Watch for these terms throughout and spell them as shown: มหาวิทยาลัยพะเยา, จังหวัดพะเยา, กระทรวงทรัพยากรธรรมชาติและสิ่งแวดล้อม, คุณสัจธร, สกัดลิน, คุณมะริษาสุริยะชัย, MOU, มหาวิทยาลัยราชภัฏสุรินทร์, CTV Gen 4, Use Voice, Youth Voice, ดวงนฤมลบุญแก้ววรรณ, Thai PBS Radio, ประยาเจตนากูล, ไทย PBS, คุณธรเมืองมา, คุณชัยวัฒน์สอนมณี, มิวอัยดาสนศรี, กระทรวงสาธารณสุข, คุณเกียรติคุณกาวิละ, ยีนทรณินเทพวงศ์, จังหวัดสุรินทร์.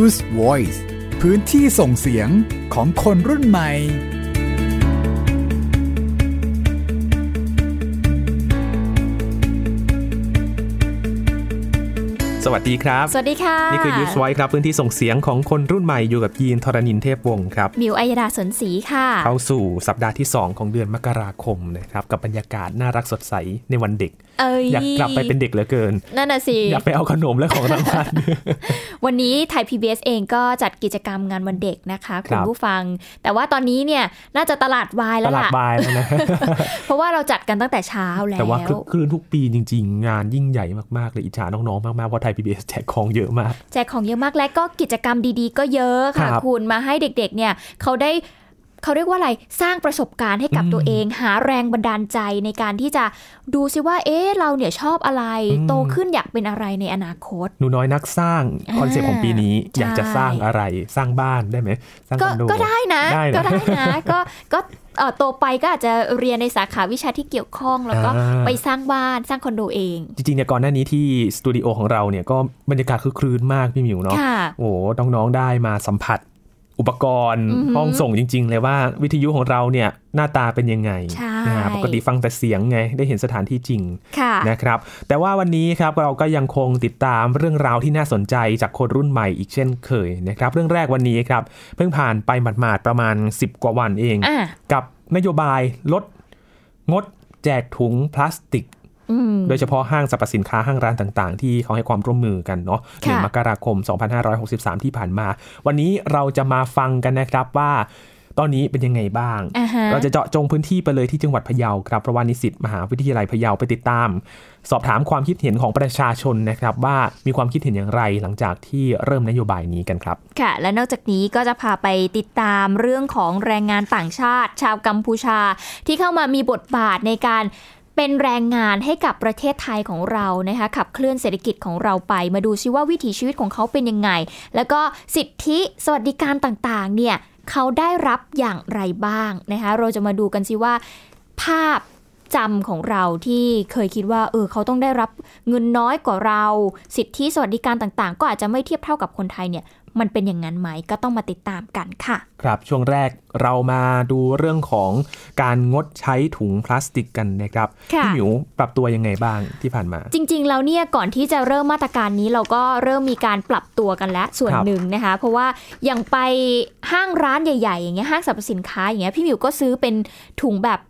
Use Voice พื้นที่ส่งเสียงของคนรุ่นใหม่สวัสดีครับสวัสดีค่ะนี่คือ Use Voice ครับพื้นที่ส่งเสียงของคนรุ่นใหม่อยู่กับยีนทรณินเทพวงศ์ครับมิวอัยดาสนศรีค่ะเข้าสู่สัปดาห์ที่2ของเดือนมกราคมนะครับกับบรรยากาศน่ารักสดใสในวันเด็กอยากกลับไปเป็นเด็กเหลือเกินนั่นน่ะสิอยากไปเอาขนมและของรางวัล วันนี้ไทย PBS เองก็จัดกิจกรรมงานวันเด็กนะคะคุณผู้ฟังแต่ว่าตอนนี้เนี่ยน่าจะตลาดวายแล้วล่ะตลาดวายแล้วนะ เพราะว่าเราจัดกันตั้งแต่เช้าแล้วแต่ว่าคืนทุกปีจริงๆงานยิ่งใหญ่มากๆเลยอิจฉาน้องๆมากๆว่าไทย PBS แจกของเยอะมากแจกของเยอะมากและก็กิจกรรมดีๆก็เยอะค่ะคุณมาให้เด็กๆเนี่ยเขาเรียกว่าอะไรสร้างประสบการณ์ให้กับตัวเองหาแรงบันดาลใจในการที่จะดูซิว่าเอ๊ะเราเนี่ยชอบอะไรโตขึ้นอยากเป็นอะไรในอนาคตหนูน้อยนักสร้างคอนเซ็ปต์ของปีนี้อยากจะสร้างอะไรสร้างบ้านได้ไหมสร้างคอนโดก็ได้นะก็ได้นะก็โตไปก็อาจจะเรียนในสาขาวิชาที่เกี่ยวข้องแล้วก็ไปสร้างบ้านสร้างคอนโดเองจริงๆเนี่ยก่อนหน้านี้ที่สตูดิโอของเราเนี่ยก็บรรยากาศคือคลื่นมากพี่หมิวเนาะโอ้น้องๆได้มาสัมผัสอุปกรณ์ห้องส่งจริงๆเลยว่าวิทยุของเราเนี่ยหน้าตาเป็นยังไงปกติฟังแต่เสียงไงได้เห็นสถานที่จริงนะครับแต่ว่าวันนี้ครับเราก็ยังคงติดตามเรื่องราวที่น่าสนใจจากคนรุ่นใหม่อีกเช่นเคยนะครับเรื่องแรกวันนี้ครับเพิ่งผ่านไปหมาดๆประมาณ10กว่าวันเองกับนโยบายลดงดแจกถุงพลาสติกโดยเฉพาะห้างสรรพสินค้าห้างร้านต่างๆที่เขาให้ความร่วมมือกันเนาะ1 มกราคม 2563 ที่ผ่านมาวันนี้เราจะมาฟังกันนะครับว่าตอนนี้เป็นยังไงบ้าง เราจะเจาะจงพื้นที่ไปเลยที่จังหวัดพะเยาครับเพราะว่านิสิตมหาวิทยาลัยพะเยาไปติดตามสอบถามความคิดเห็นของประชาชนนะครับว่ามีความคิดเห็นอย่างไรหลังจากที่เริ่มนโยบายนี้กันครับค่ะและนอกจากนี้ก็จะพาไปติดตามเรื่องของแรงงานต่างชาติชาวกัมพูชาที่เข้ามามีบทบาทในการเป็นแรงงานให้กับประเทศไทยของเรานะคะขับเคลื่อนเศรษฐกิจของเราไปมาดูซิว่าวิถีชีวิตของเขาเป็นยังไงแล้วก็สิทธิสวัสดิการต่างๆเนี่ยเขาได้รับอย่างไรบ้างนะคะเราจะมาดูกันซิว่าภาพจำของเราที่เคยคิดว่าเขาต้องได้รับเงินน้อยกว่าเราสิทธิสวัสดิการต่างๆก็อาจจะไม่เทียบเท่ากับคนไทยเนี่ยมันเป็นอย่างนั้นไหมก็ต้องมาติดตามกันค่ะครับช่วงแรกเรามาดูเรื่องของการงดใช้ถุงพลาสติกกันนะครับพี่หมิวปรับตัวยังไงบ้างที่ผ่านมาจริงๆแล้วเนี่ยก่อนที่จะเริ่มมาตรการนี้เราก็เริ่มมีการปรับตัวกันแล้วส่วนหนึ่งนะคะเพราะว่าอย่างไปห้างร้านใหญ่ๆอย่างเงี้ยห้างสรรพสินค้าอย่างเงี้ยพี่หมิวก็ซื้อเป็นถุงแบบ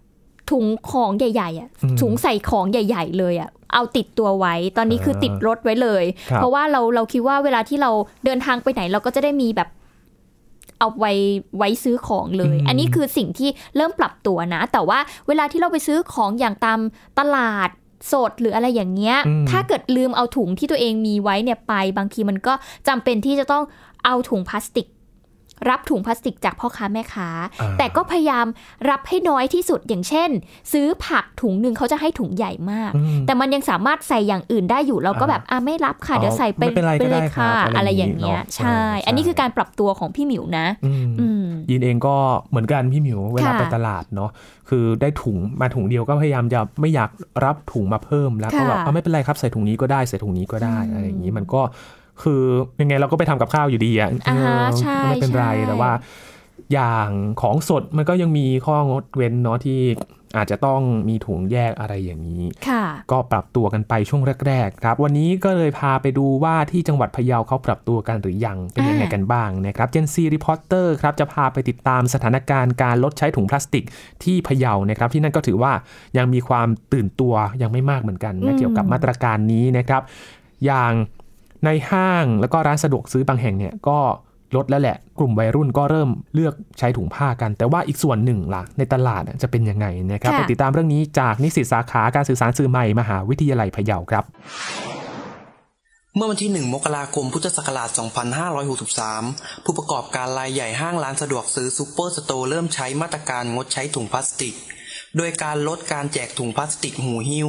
ถุงของใหญ่ๆอ่ะถุงใส่ของใหญ่ๆเลยอ่ะเอาติดตัวไว้ตอนนี้คือติดรถไว้เลยเพราะว่าเราคิดว่าเวลาที่เราเดินทางไปไหนเราก็จะได้มีแบบเอาไว้ซื้อของเลยอันนี้คือสิ่งที่เริ่มปรับตัวนะแต่ว่าเวลาที่เราไปซื้อของอย่างตามตลาดสดหรืออะไรอย่างเงี้ยถ้าเกิดลืมเอาถุงที่ตัวเองมีไว้เนี่ยไปบางทีมันก็จำเป็นที่จะต้องเอาถุงพลาสติกรับถุงพลาสติกจากพ่อค้าแม่ค้าแต่ก็พยายามรับให้น้อยที่สุดอย่างเช่นซื้อผักถุงนึงเขาจะให้ถุงใหญ่มากแต่มันยังสามารถใส่อย่างอื่นได้อยู่เราก็แบบไม่รับค่ะเดี๋ยวใส่ไปเลยค่ะอะไรอย่างเงี้ยใช่อันนี้คือการปรับตัวของพี่หมิวนะยินเองก็เหมือนกันพี่หมิวเวลาไปตลาดเนาะคือได้ถุงมาถุงเดียวก็พยายามจะไม่อยากรับถุงมาเพิ่มแล้วก็แบบไม่เป็นไรครับใส่ถุงนี้ก็ได้ใส่ถุงนี้ก็ได้อะไรอย่างงี้มันก็คือยังไงเราก็ไปทำกับข้าวอยู่ดีอ่ะไม่เป็นไรแต่ว่าอย่างของสดมันก็ยังมีข้องดเว้นเนาะที่อาจจะต้องมีถุงแยกอะไรอย่างนี้ก็ปรับตัวกันไปช่วงแรกๆครับวันนี้ก็เลยพาไปดูว่าที่จังหวัดพะเยาเขาปรับตัวกันหรือยังเป็นยังไงกันบ้างนะครับเจนซีรีพอร์เตอร์ครับจะพาไปติดตามสถานการณ์การลดใช้ถุงพลาสติกที่พะเยานะครับที่นั่นก็ถือว่ายังมีความตื่นตัวยังไม่มากเหมือนกันนะเกี่ยวกับมาตรการนี้นะครับอย่างในห้างแล้วก็ร้านสะดวกซื้อบางแห่งเนี่ยก็ลดแล้วแหละกลุ่มวัยรุ่นก็เริ่มเลือกใช้ถุงผ้ากันแต่ว่าอีกส่วนหนึ่งล่ะในตลาดจะเป็นยังไงนะครับไปติดตามเรื่องนี้จากนิสิตสาขาการสื่อสารสื่อใหม่มหาวิทยาลัยพะเยาครับเมื่อวันที่1มกราคมพุทธศักราช2563ผู้ประกอบการรายใหญ่ห้างร้านสะดวกซื้อซุปเปอร์สโตร์เริ่มใช้มาตรการงดใช้ถุงพลาสติกโดยการลดการแจกถุงพลาสติกหูหิ้ว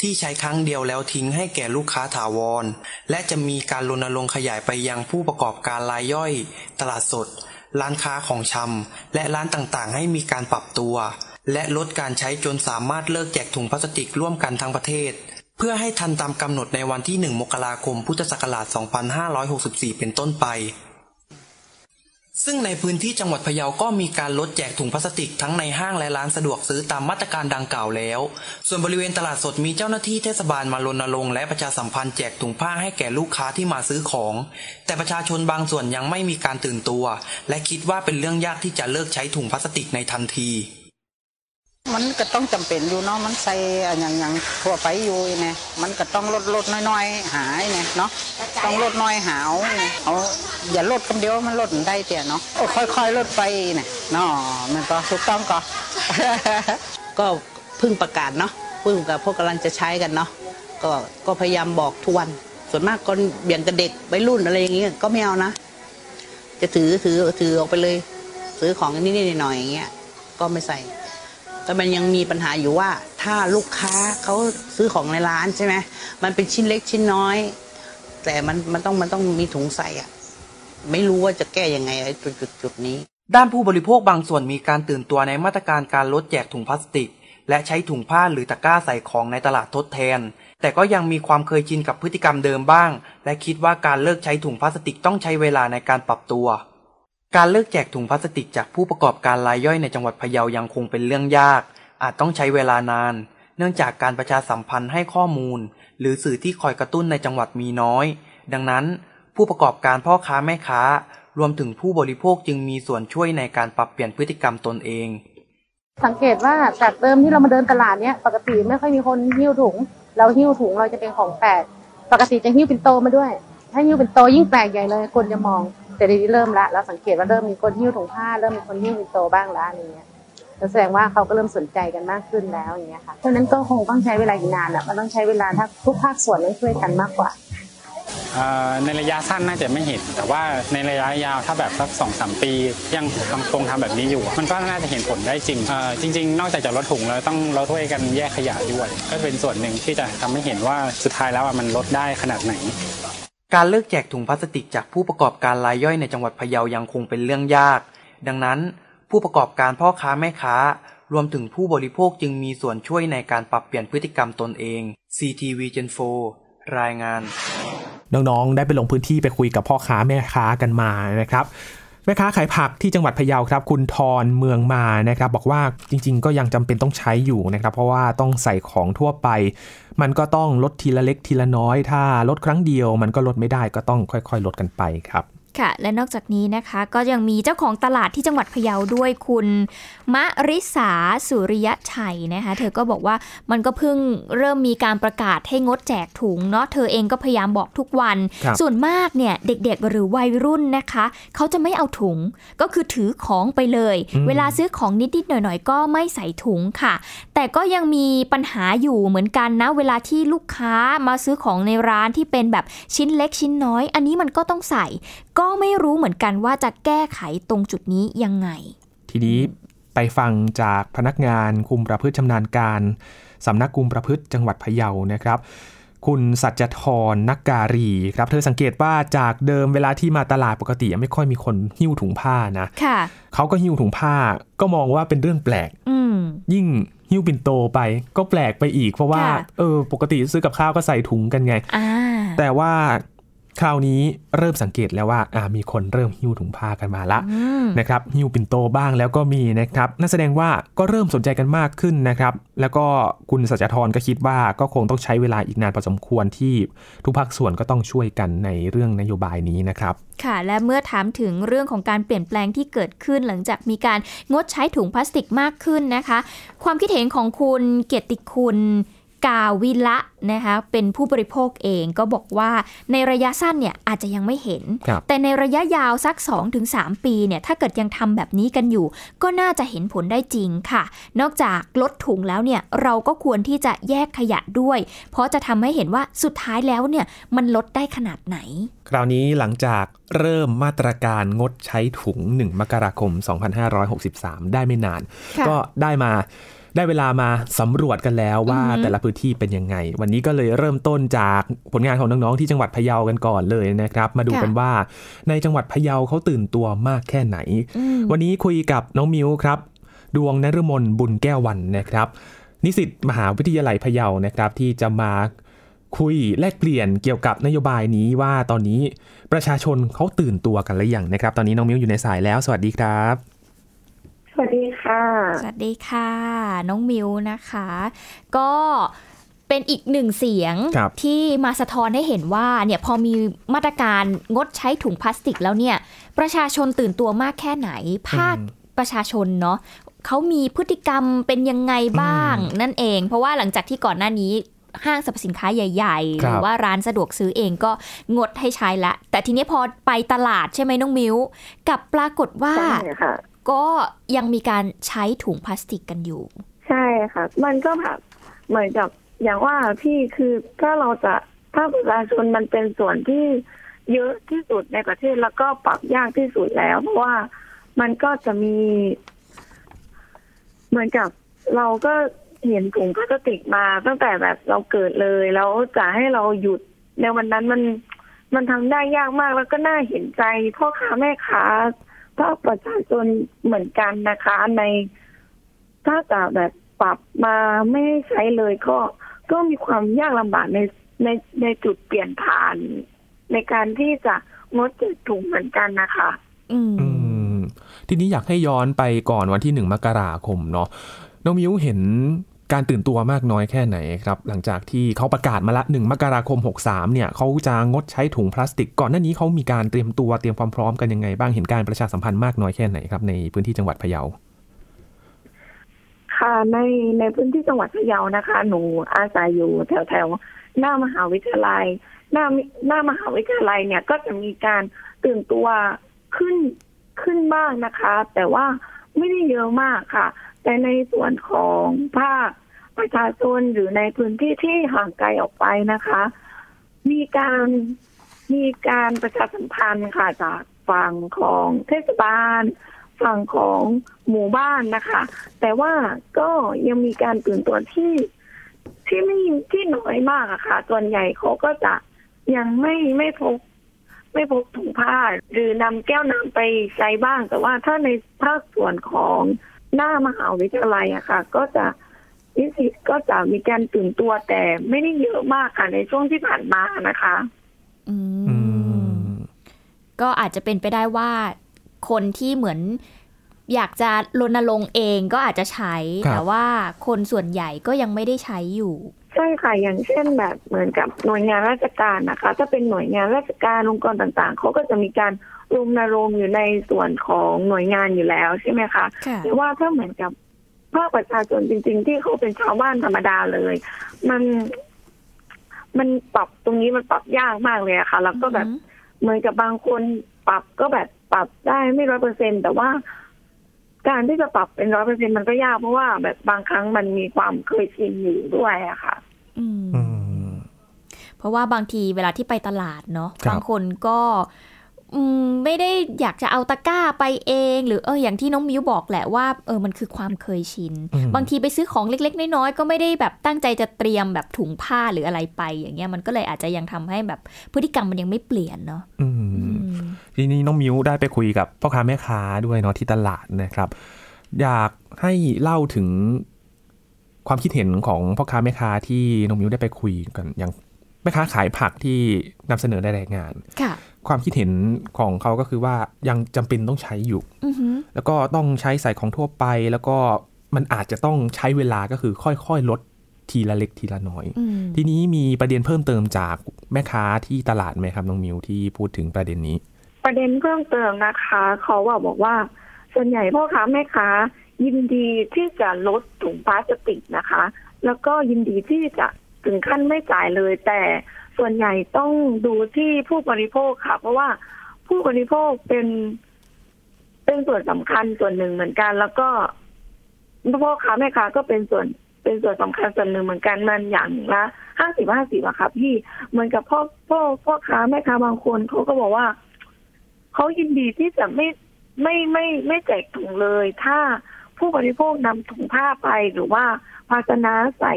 ที่ใช้ครั้งเดียวแล้วทิ้งให้แก่ลูกค้าถาวรและจะมีการรณรงค์ขยายไปยังผู้ประกอบการรายย่อยตลาดสดร้านค้าของชำและร้านต่างๆให้มีการปรับตัวและลดการใช้จนสามารถเลิกแจกถุงพลาสติกร่วมกันทั้งประเทศเพื่อให้ทันตามกำหนดในวันที่1มกราคมพุทธศักราช2564เป็นต้นไป ซึ่งในพื้นที่จังหวัดพะเยาก็มีการลดแจกถุงพลาสติกทั้งในห้างและร้านสะดวกซื้อตามมาตรการดังกล่าวแล้ว ส่วนบริเวณตลาดสดมีเจ้าหน้าที่เทศบาลมารณรงค์และประชาสัมพันธ์แจกถุงผ้าให้แก่ลูกค้าที่มาซื้อของ แต่ประชาชนบางส่วนยังไม่มีการตื่นตัว และคิดว่าเป็นเรื่องยากที่จะเลิกใช้ถุงพลาสติกในทันทีมันก็ต้องจำเป็นอยู่เนาะมันใส่อย่างทั่วไปอยู่เนี่ยมันก็ต้องลดน้อยๆหายเนี่ยเนาะต้องลดน้อยหาวเอาอย่าลดคำเดียวมันลดได้เตี่ยเนาะค่อยๆลดไปเนี่ยเนาะมันก็ถูกต้องก็เพิ่งประกาศเนาะเพิ่งกับพวกกำลังจะใช้กันเนาะก็พยายามบอกทุกวันส่วนมากก็เบี่ยงกับเด็กวัยรุ่นอะไรอย่างเงี้ยก็ไม่เอานะจะถือออกไปเลยซื้อของนิดๆหน่อยๆอย่างเงี้ยก็ไม่ใส่แต่มันยังมีปัญหาอยู่ว่าถ้าลูกค้าเขาซื้อของในร้านใช่ไหมมันเป็นชิ้นเล็กชิ้นน้อยแต่มันต้องมีถุงใส่อ่ะไม่รู้ว่าจะแก้ยังไงไอ้จุดนี้ด้านผู้บริโภคบางส่วนมีการตื่นตัวในมาตรการการลดแจกถุงพลาสติกและใช้ถุงผ้าหรือตะกร้าใส่ของในตลาดทดแทนแต่ก็ยังมีความเคยชินกับพฤติกรรมเดิมบ้างและคิดว่าการเลิกใช้ถุงพลาสติกต้องใช้เวลาในการปรับตัวการเลิกแจกถุงพลาสติกจากผู้ประกอบการรายย่อยในจังหวัดพะเยายังคงเป็นเรื่องยากอาจต้องใช้เวลานานเนื่องจากการประชาสัมพันธ์ให้ข้อมูลหรือสื่อที่คอยกระตุ้นในจังหวัดมีน้อยดังนั้นผู้ประกอบการพ่อค้าแม่ค้ารวมถึงผู้บริโภคจึงมีส่วนช่วยในการปรับเปลี่ยนพฤติกรรมตนเองสังเกตว่าจากเดิมที่เรามาเดินตลาดเนี้ยปกติไม่ค่อยมีคนหิ้วถุงเราหิ้วถุงเราจะเป็นของแปลกปกติจะหิ้วเป็นโตมาด้วยถ้าหิ้วเป็นโตยิ่งแปลกใหญ่เลยคนจะมองแต่ทีนี้เริ่มละเราสังเกตว่าเริ่มมีคนหิ้วถุงผ้าเริ่มมีคนหิ้วเป็นโตบ้างละอะไรเงี้ยแสดงว่าเขาก็เริ่มสนใจกันมากขึ้นแล้วอย่างเงี้ยค่ะเพราะนั้นก็คงต้องใช้เวลาอีกนานอ่ะมันต้องใช้เวลาถ้าทุกภาคส่วนช่วยกันมากกว่าในระยะสั้นน่าจะไม่เห็นแต่ว่าในระยะยาวถ้าแบบสัก 2-3 ปียังคงทำแบบนี้อยู่มันก็น่าจะเห็นผลได้จริงจริงนอกจากลดถุงแล้วต้องเราช่วยกันแยกขยะด้วยก็เป็นส่วนหนึ่งที่จะทำให้เห็นว่าสุดท้ายแล้วมันลดได้ขนาดไหนการเลิกแจกถุงพลาสติกจากผู้ประกอบการรายย่อยในจังหวัดพะเยายังคงเป็นเรื่องยากดังนั้นผู้ประกอบการพ่อค้าแม่ค้ารวมถึงผู้บริโภคจึงมีส่วนช่วยในการปรับเปลี่ยนพฤติกรรมตนเอง CTV Gen 4 รายงานน้องๆได้ไปลงพื้นที่ไปคุยกับพ่อค้าแม่ค้ากันมานะครับแม่ค้าขายผักที่จังหวัดพะเยาครับคุณธรเมืองมานะครับบอกว่าจริงๆก็ยังจำเป็นต้องใช้อยู่นะครับเพราะว่าต้องใส่ของทั่วไปมันก็ต้องลดทีละเล็กทีละน้อยถ้าลดครั้งเดียวมันก็ลดไม่ได้ก็ต้องค่อยๆลดกันไปครับค่ะและนอกจากนี้นะคะก็ยังมีเจ้าของตลาดที่จังหวัดพะเยาด้วยคุณมะริษาสุริยะชัยนะคะเธอก็บอกว่ามันก็เพิ่งเริ่มมีการประกาศให้งดแจกถุงเนาะเธอเองก็พยายามบอกทุกวันส่วนมากเนี่ยเด็กๆหรือวัยรุ่นนะคะเขาจะไม่เอาถุงก็คือถือของไปเลยเวลาซื้อของนิดๆหน่อยๆก็ไม่ใส่ถุงค่ะแต่ก็ยังมีปัญหาอยู่เหมือนกันนะเวลาที่ลูกค้ามาซื้อของในร้านที่เป็นแบบชิ้นเล็กชิ้นน้อยอันนี้มันก็ต้องใส่ก็ไม่รู้เหมือนกันว่าจะแก้ไขตรงจุดนี้ยังไงทีนี้ไปฟังจากพนักงานคุมประพฤติชำนาญการสำนักคุมประพฤติจังหวัดพะเยานะครับคุณสัจธรนักการีครับเธอสังเกตว่าจากเดิมเวลาที่มาตลาดปกติไม่ค่อยมีคนหิ้วถุงผ้านะเขาก็หิ้วถุงผ้าก็มองว่าเป็นเรื่องแปลกยิ่งหิ้วปิ่นโตไปก็แปลกไปอีกเพราะว่าปกติซื้อกับข้าวก็ใส่ถุงกันไงแต่ว่าคราวนี้เริ่มสังเกตแล้วว่ามีคนเริ่มหิ้วถุงผ้ากันมาละนะครับหิ้วปิ่นโตบ้างแล้วก็มีนะครับนั่นแสดงว่าก็เริ่มสนใจกันมากขึ้นนะครับแล้วก็คุณสัจธรก็คิดว่าก็คงต้องใช้เวลาอีกนานพอสมควรที่ทุกภาคส่วนก็ต้องช่วยกันในเรื่องนโยบายนี้นะครับค่ะและเมื่อถามถึงเรื่องของการเปลี่ยนแปลงที่เกิดขึ้นหลังจากมีการงดใช้ถุงพลาสติกมากขึ้นนะคะความคิดเห็นของคุณเกียรติคุณกาวิละนะคะเป็นผู้บริโภคเองก็บอกว่าในระยะสั้นเนี่ยอาจจะยังไม่เห็นแต่ในระยะยาวสัก 2-3 ปีเนี่ยถ้าเกิดยังทำแบบนี้กันอยู่ก็น่าจะเห็นผลได้จริงค่ะนอกจากลดถุงแล้วเนี่ยเราก็ควรที่จะแยกขยะด้วยเพราะจะทำให้เห็นว่าสุดท้ายแล้วเนี่ยมันลดได้ขนาดไหนคราวนี้หลังจากเริ่มมาตรการงดใช้ถุง1 มกราคม 2563ได้ไม่นานก็ได้เวลามาสำรวจกันแล้วว่าแต่ละพื้นที่เป็นยังไงวันนี้ก็เลยเริ่มต้นจากผลงานของน้องๆที่จังหวัดพะเยากันก่อนเลยนะครับมาดูกันว่าในจังหวัดพะเยาเขาตื่นตัวมากแค่ไหนวันนี้คุยกับน้องมิวครับดวงนฤมลบุญแก้ววรรณนะครับนิสิตมหาวิทยาลัยพะเยานะครับที่จะมา คุยแลกเปลี่ยนเกี่ยวกับนโยบายนี้ว่าตอนนี้ประชาชนเขาตื่นตัวกันหรือยังนะครับตอนนี้น้องมิ้วอยู่ในสายแล้วสวัสดีครับสวัสดีค่ะสวัสดีค่ะน้องมิ้วนะคะก็เป็นอีกหนึ่งเสียงที่มาสะท้อนให้เห็นว่าเนี่ยพอมีมาตรการงดใช้ถุงพลาสติกแล้วเนี่ยประชาชนตื่นตัวมากแค่ไหนภาคประชาชนเนาะเขามีพฤติกรรมเป็นยังไงบ้างนั่นเองเพราะว่าหลังจากที่ก่อนหน้านี้ห้างสรรพสินค้าใหญ่ๆหรือว่าร้านสะดวกซื้อเองก็งดให้ใช้ละแต่ทีนี้พอไปตลาดใช่ไหมน้องมิ้วกับปรากฏว่าก็ยังมีการใช้ถุงพลาสติกกันอยู่ใช่ค่ะมันก็แบบเหมือนกับอย่างว่าพี่คือถ้าเราจะถ้าประชาชนมันเป็นส่วนที่เยอะที่สุดในประเทศแล้วก็ปรับยากที่สุดแล้วเพราะว่ามันก็จะมีเหมือนกับเราก็เห็นถุงพลาสติกมาตั้งแต่แบบเราเกิดเลยแล้วจะให้เราหยุดในวันนั้นมันทำได้ยากมากแล้วก็น่าเห็นใจพ่อค้าแม่ค้าภาคประชาชนเหมือนกันนะคะในถ้าจะแบบปรับมาไม่ใช้เลยก็มีความยากลำบากในจุดเปลี่ยนผ่านในการที่จะงดจัดถุงเหมือนกันนะคะทีนี้อยากให้ย้อนไปก่อนวันที่1มกราคมเนาะน้องมิ้วเห็นการตื่นตัวมากน้อยแค่ไหนครับหลังจากที่เขาประกาศมาละ1มกราคม63เนี่ยเขาจะงดใช้ถุงพลาสติกก่อนหน้านี้เขามีการเตรียมตัวเตรียมความพร้อมกันยังไงบ้างเห็นการประชาสัมพันธ์มากน้อยแค่ไหนครับในพื้นที่จังหวัดพะเยาค่ะในพื้นที่จังหวัดพะเยานะคะหนูอาศัยอยู่แถวๆหน้ามหาวิทยาลัยหน้ามหาวิทยาลัยเนี่ยก็จะมีการตื่นตัวขึ้นบ้างนะคะแต่ว่าไม่ได้เยอะมากค่ะแต่ในส่วนของภาคประชาชนหรือในพื้นที่ที่ห่างไกลออกไปนะคะมีการประชาสัมพันธ์ค่ะจากฝั่งของเทศบาลฝั่งของหมู่บ้านนะคะแต่ว่าก็ยังมีการตื่นตัวที่ไม่ที่น้อยมากอะค่ะส่วนใหญ่เขาก็จะยังไม่พกถุงผ้าหรือนำแก้วน้ำไปใช้บ้างแต่ว่าถ้าในภาคส่วนของหน้ามหาวิทยาลัยอะค่ะก็จะนิสิตก็จะมีการตื่นตัวแต่ไม่ได้เยอะมากค่ะในช่วงที่ผ่านมานะคะก็อาจจะเป็นไปได้ว่าคนที่เหมือนอยากจะรณรงค์เองก็อาจจะใช้แต่ว่าคนส่วนใหญ่ก็ยังไม่ได้ใช้อยู่ใช่ค่ะอย่างเช่นแบบเหมือนกับหน่วยงานราชการนะคะถ้าเป็นหน่วยงานราชการองค์กรต่างๆเขาก็จะมีการรณรงค์อยู่ในส่วนของหน่วยงานอยู่แล้วใช่ไหมคะแต่ว่าถ้าเหมือนกับภาคประชาชนจริงๆที่เขาเป็นชาวบ้านธรรมดาเลยมันปรับตรงนี้มันปรับยากมากเลยค่ะแล้วก็แบบเหมือนกับบางคนปรับก็แบบปรับได้ไม่ 100% แต่ว่าการที่จะปรับเป็น 100% มันก็ยากเพราะว่าแบบบางครั้งมันมีความเคยชินอยู่ด้วยอะค่ะเพราะว่าบางทีเวลาที่ไปตลาดเนาะบางคนก็ไม่ได้อยากจะเอาตะกร้าไปเองหรืออย่างที่น้องมิ้วบอกแหละว่ามันคือความเคยชินบางทีไปซื้อของเล็กๆน้อยๆก็ไม่ได้แบบตั้งใจจะเตรียมแบบถุงผ้าหรืออะไรไปอย่างเงี้ยมันก็เลยอาจจะยังทำให้แบบพฤติกรรมมันยังไม่เปลี่ยนเนาะทีนี้น้องมิ้วได้ไปคุยกับพ่อค้าแม่ค้าด้วยเนาะที่ตลาดนะครับอยากให้เล่าถึงความคิดเห็นของพ่อค้าแม่ค้าที่น้องมิ้วได้ไปคุยกันอย่างแม่ค้าขายผักที่นำเสนอในรายงานความคิดเห็นของเขาก็คือว่ายังจำเป็นต้องใช้อยู่แล้วก็ต้องใช้ใส่ของทั่วไปแล้วก็มันอาจจะต้องใช้เวลาก็คือค่อยๆลดทีละเล็กทีละน้อยทีนี้มีประเด็นเพิ่มเติมจากแม่ค้าที่ตลาดไหมครับน้องมิวที่พูดถึงประเด็นนี้ประเด็นเพิ่มเติมนะคะเขาบอกว่าส่วนใหญ่พ่อค้าแม่ค้ายินดีที่จะลดถุงพลาสติกนะคะแล้วก็ยินดีที่จะถึงขั้นไม่จ่ายเลยแต่ส่วนใหญ่ต้องดูที่ผู้บริโภคค่ะเพราะว่าผู้บริโภคเป็นส่วนสำคัญส่วนหนึ่งเหมือนกันแล้วก็พ่อค้าแม่ค้าก็เป็นส่วนสำคัญส่วนหนึ่งเหมือนกันมันอย่างละ50-50อะค่ะพี่เหมือนกับพ่อค้าแม่ค้าบางคนเขาก็บอกว่าเขายินดีที่จะไม่แจกถุงเลยถ้าผู้บริโภคนำถุงผ้าไปหรือว่าภาชนะใส่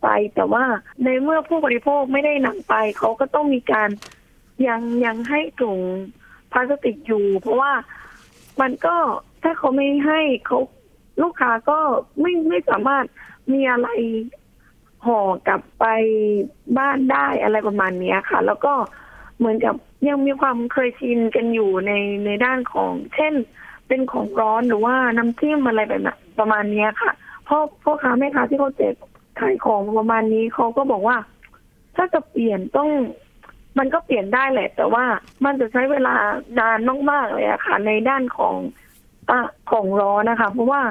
ไปแต่ว่าในเมื่อผู้บริโภคไม่ได้นำไปเขาก็ต้องมีการยังให้ถุงพลาสติกอยู่เพราะว่ามันก็ถ้าเขาไม่ให้เขาลูกค้าก็ไม่สามารถมีอะไร ห่อกลับไปบ้านได้อะไรประมาณนี้ค่ะแล้วก็เหมือนกับยังมีความเคยชินกันอยู่ในด้านของเช่นเป็นของร้อนหรือว่าน้ำจิ้มอะไรแบบนั้นประมาณนี้ค่ะพ่อค้าแม่ค้าที่เขาเจ็บขายของประมาณนี้เขาก็บอกว่าถ้าจะเปลี่ยนต้องมันก็เปลี่ยนได้แหละแต่ว่ามันจะใช้เวลานานมากๆเลยอะค่ะในด้านของร้อนนะคะเพราะว่า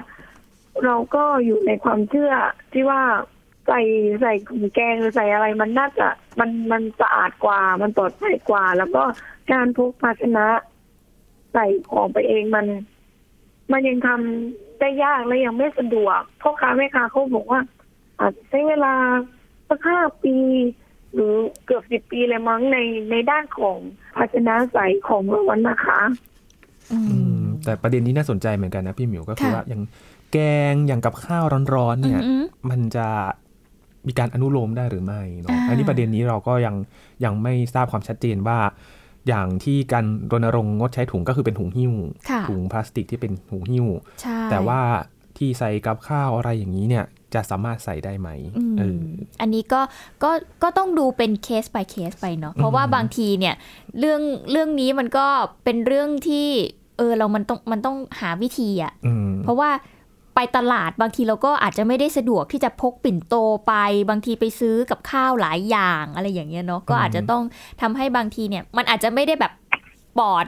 เราก็อยู่ในความเชื่อที่ว่าใส่ถุงแกงหรือใส่อะไรมันน่าจะมันสะอาดกว่ามันปลอดภัยกว่าแล้วก็การพกภาชนะใส่ของไปเองมันยังทำได้ยากและยังไม่สะดวกพ่อค้าแม่ค้าเขาบอกว่าอาจจะใช้เวลาสัก5 ปีหรือเกือบ10 ปีเลยมั้งในด้านของภาชนะใส่ของร้อนนะคะแต่ประเด็นนี้น่าสนใจเหมือนกันนะพี่หมิวก็คือว่าอย่างแกงอย่างกับข้าวร้อนๆเนี่ยมันจะมีการอนุโลมได้หรือไม่เนาะอันนี้ประเด็นนี้เราก็ยังไม่ทราบความชัดเจนว่าอย่างที่การรณรงค์งดใช้ถุงก็คือเป็นถุงหิ้วถุงพลาสติกที่เป็นถุงหิ้วแต่ว่าที่ใส่กับข้าวอะไรอย่างนี้เนี่ยจะสามารถใส่ได้ไหม อันนี้ก็ต้องดูเป็นเคส by เคสไปเนาะเพราะว่าบางทีเนี่ยเรื่องนี้มันก็เป็นเรื่องที่เรามันต้องหาวิธีอ่ะเพราะว่าไปตลาดบางทีเราก็อาจจะไม่ได้สะดวกที่จะพกปิ่นโตไปบางทีไปซื้อกับข้าวหลายอย่างอะไรอย่างเงี้ยเนาะก็อาจจะต้องทำให้บางทีเนี่ยมันอาจจะไม่ได้แบบปลอด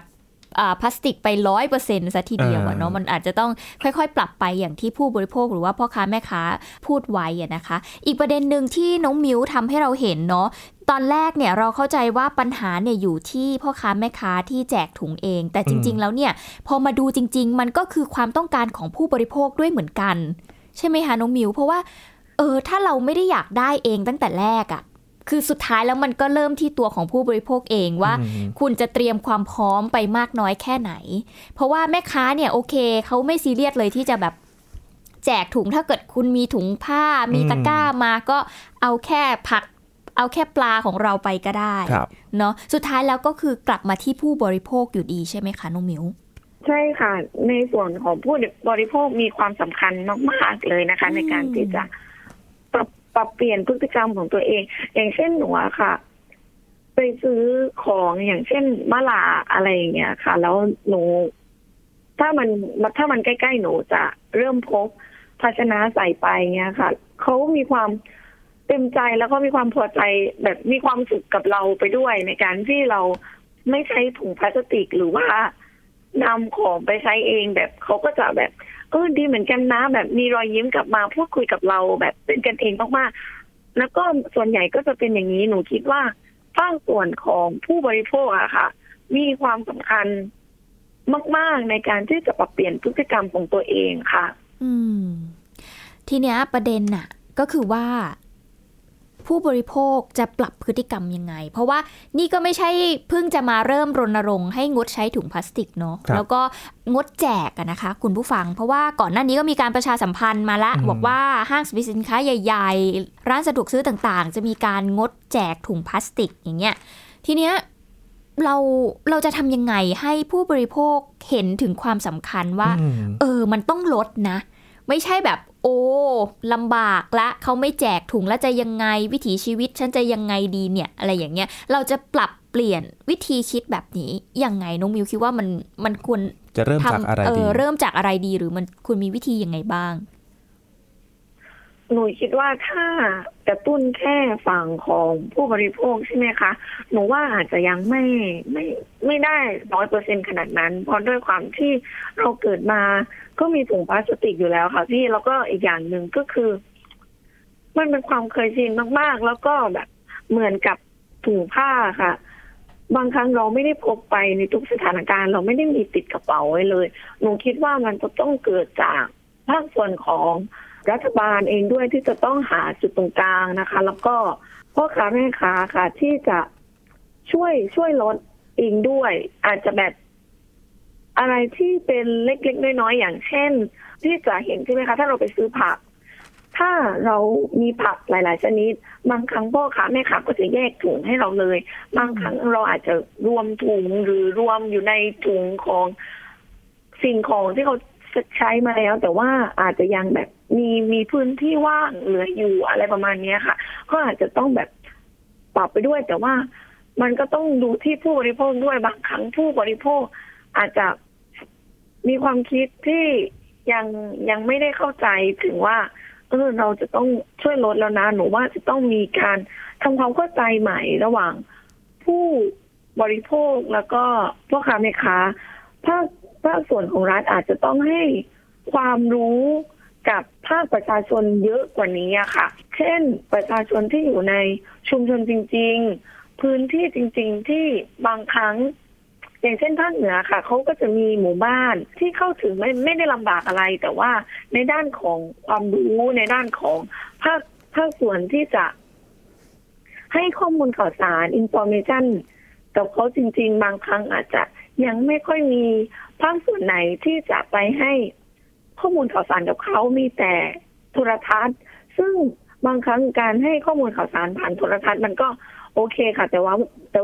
พลาสติกไป 100% ซะทีเดียวเนาะมันอาจจะต้องค่อยๆปรับไปอย่างที่ผู้บริโภคหรือว่าพ่อค้าแม่ค้าพูดไว้นะคะอีกประเด็นหนึ่งที่น้องมิ้วทำให้เราเห็นเนาะตอนแรกเนี่ยเราเข้าใจว่าปัญหาเนี่ยอยู่ที่พ่อค้าแม่ค้าที่แจกถุงเองแต่จริงๆแล้วเนี่ยพอมาดูจริงๆมันก็คือความต้องการของผู้บริโภคด้วยเหมือนกันใช่ไหมคะน้องมิ้วเพราะว่าถ้าเราไม่ได้อยากได้เองตั้งแต่แรกอะคือสุดท้ายแล้วมันก็เริ่มที่ตัวของผู้บริโภคเองว่าคุณจะเตรียมความพร้อมไปมากน้อยแค่ไหนเพราะว่าแม่ค้าเนี่ยโอเคเขาไม่ซีเรียสเลยที่จะแบบแจกถุงถ้าเกิดคุณมีถุงผ้ามีตะกร้ามาก็เอาแค่ผักเอาแค่ปลาของเราไปก็ได้เนาะสุดท้ายแล้วก็คือกลับมาที่ผู้บริโภคอยู่ดีใช่ไหมคะน้องมิวใช่ค่ะในส่วนของผู้บริโภคมีความสำคัญมากๆเลยนะคะในการที่จะปรับเปลี่ยนพฤติกรรมของตัวเองอย่างเช่นหนูอะค่ะไปซื้อของอย่างเช่นมะลาอะไรอย่างเงี้ยค่ะแล้วหนูถ้ามันใกล้ๆหนูจะเริ่มพกภาชนะใส่ไปเงี้ยค่ะเขามีความเต็มใจแล้วก็มีความพอใจแบบมีความสุขกับเราไปด้วยในการที่เราไม่ใช้ถุงพลาสติกหรือว่านำของไปใช้เองแบบเขาก็จะแบบดีเหมือนกันนะแบบมีรอยยิ้มกลับมาพูดคุยกับเราแบบเป็นกันเองมากๆแล้วก็ส่วนใหญ่ก็จะเป็นอย่างนี้หนูคิดว่าฝั่งส่วนของผู้บริโภคอะค่ะมีความสำคัญมากๆในการที่จะปรับเปลี่ยนพฤติกรรมของตัวเองค่ะทีเนี้ยประเด็นน่ะก็คือว่าผู้บริโภคจะปรับพฤติกรรมยังไงเพราะว่านี่ก็ไม่ใช่เพิ่งจะมาเริ่มรณรงค์ให้งดใช้ถุงพลาสติกเนาะแล้วก็งดแจกนะคะคุณผู้ฟังเพราะว่าก่อนหน้านี้ก็มีการประชาสัมพันธ์มาละบอกว่าห้างสรรพสินค้าใหญ่ๆร้านสะดวกซื้อต่างๆจะมีการงดแจกถุงพลาสติกอย่างเงี้ยทีเนี้ยเราจะทำยังไงให้ผู้บริโภคเห็นถึงความสำคัญว่ามันต้องลดนะไม่ใช่แบบโอ้ลำบากละเขาไม่แจกถุงแล้วจะยังไงวิถีชีวิตฉันจะยังไงดีเนี่ยอะไรอย่างเงี้ยเราจะปรับเปลี่ยนวิธีคิดแบบนี้ยังไงน้องมิวคิดว่ามันควรจะเริ่มจากอะไรดีเริ่มจากอะไรดีหรือมันควรมีวิธียังไงบ้างหนูคิดว่าถ้ากระตุ้นแค่ฝั่งของผู้บริโภคใช่ไหมคะหนูว่าอาจจะยังไม่ได้ 100% ขนาดนั้นเพราะด้วยความที่เราเกิดมาก็มีถุงพลาสติกอยู่แล้วค่ะพี่แล้วก็อีกอย่างหนึ่งก็คือมันเป็นความเคยชินมากๆแล้วก็แบบเหมือนกับถุงผ้าค่ะบางครั้งเราไม่ได้พกไปในทุกสถานการณ์เราไม่ได้มีติดกระเป๋าไว้เลยหนูคิดว่ามันจะต้องเกิดจากภาคส่วนของรัฐบาลเองด้วยที่จะต้องหาจุดตรงกลางนะคะแล้วก็พ่อค้าแม่ค้าค่ะที่จะช่วยลดเองด้วยอาจจะแบบอะไรที่เป็นเล็กๆน้อยๆอย่างเช่นที่จะเห็นใช่ไหมคะถ้าเราไปซื้อผักถ้าเรามีผักหลายๆชนิดบางครั้งพ่อค้าแม่ค้าก็จะแยกถุงให้เราเลยบางครั้งเราอาจจะรวมถุงหรือรวมอยู่ในถุงของสิ่งของที่เขา ใช้มาแล้วแต่ว่าอาจจะยังแบบมีพื้นที่ว่างเหลืออยู่อะไรประมาณนี้ค่ะก็อาจจะต้องแบบปรับไปด้วยแต่ว่ามันก็ต้องดูที่ผู้บริโภคด้วยบางครั้งผู้บริโภคอาจจะมีความคิดที่ยังไม่ได้เข้าใจถึงว่าเราจะต้องช่วยลดแล้วนะหนูว่าจะต้องมีการทำความเข้าใจใหม่ระหว่างผู้บริโภคแล้วก็พ่อค้าแม่ค้าภาคส่วนของรัฐอาจจะต้องให้ความรู้กับภาคประชาชนเยอะกว่านี้ค่ะเช่นประชาชนที่อยู่ในชุมชนจริงๆพื้นที่จริงๆที่บางครั้งอย่างเช่นภาคเหนือค่ะเขาก็จะมีหมู่บ้านที่เข้าถึงไม่ได้ลำบากอะไรแต่ว่าในด้านของความรู้ในด้านของภาคส่วนที่จะให้ข้อมูลข่าวสาร information กับเขาจริงๆบางครั้งอาจจะยังไม่ค่อยมีภาคส่วนไหนที่จะไปให้ข้อมูลข่าวสารกับเขามีแต่โทรทัศน์ซึ่งบางครั้งการให้ข้อมูลข่าวสารผ่านโทรทัศน์มันก็โอเคค่ะแต่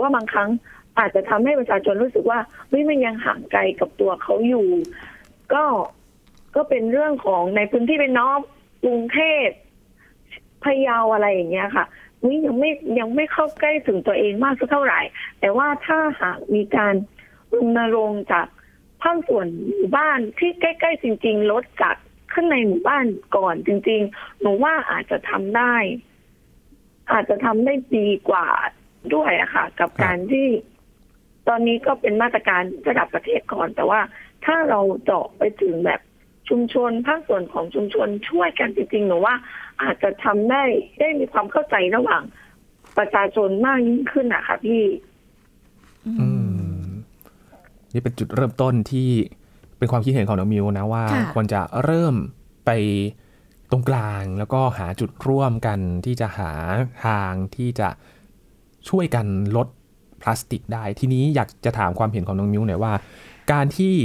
ว่าบางครั้งอาจจะทำให้ประชาชนรู้สึกว่ามันยังห่างไกลกับตัวเขาอยู่ก็เป็นเรื่องของในพื้นที่เป็นนอกกรุงเทพพะเยาอะไรอย่างเงี้ยค่ะยังไม่เข้าใกล้ถึงตัวเองมากสักเท่าไหร่แต่ว่าถ้าหากมีการรณรงค์จากภาคส่วนหมู่บ้านที่ใกล้ๆจริงๆลดจากข้างในหมู่บ้านก่อนจริงๆหนูว่าอาจจะทำได้ดีกว่าด้วยอะค่ะกับการที่ตอนนี้ก็เป็นมาตรการระดับประเทศก่อนแต่ว่าถ้าเราเจาะไปถึงแบบชุมชนภาคส่วนของชุมชนช่วยกันจริงๆหนูว่าอาจจะทำได้มีความเข้าใจระหว่างประชาชนมากยิ่งขึ้นอะค่ะพี่นี่เป็นจุดเริ่มต้นที่เป็นความคิดเห็นของน้องมิวนะว่าควรจะเริ่มไปตรงกลางแล้วก็หาจุดร่วมกันที่จะหาทางที่จะช่วยกันลดพลาสติกได้ทีนี้อยากจะถามความเห็นของน้องมิวหน่อยว่าการที่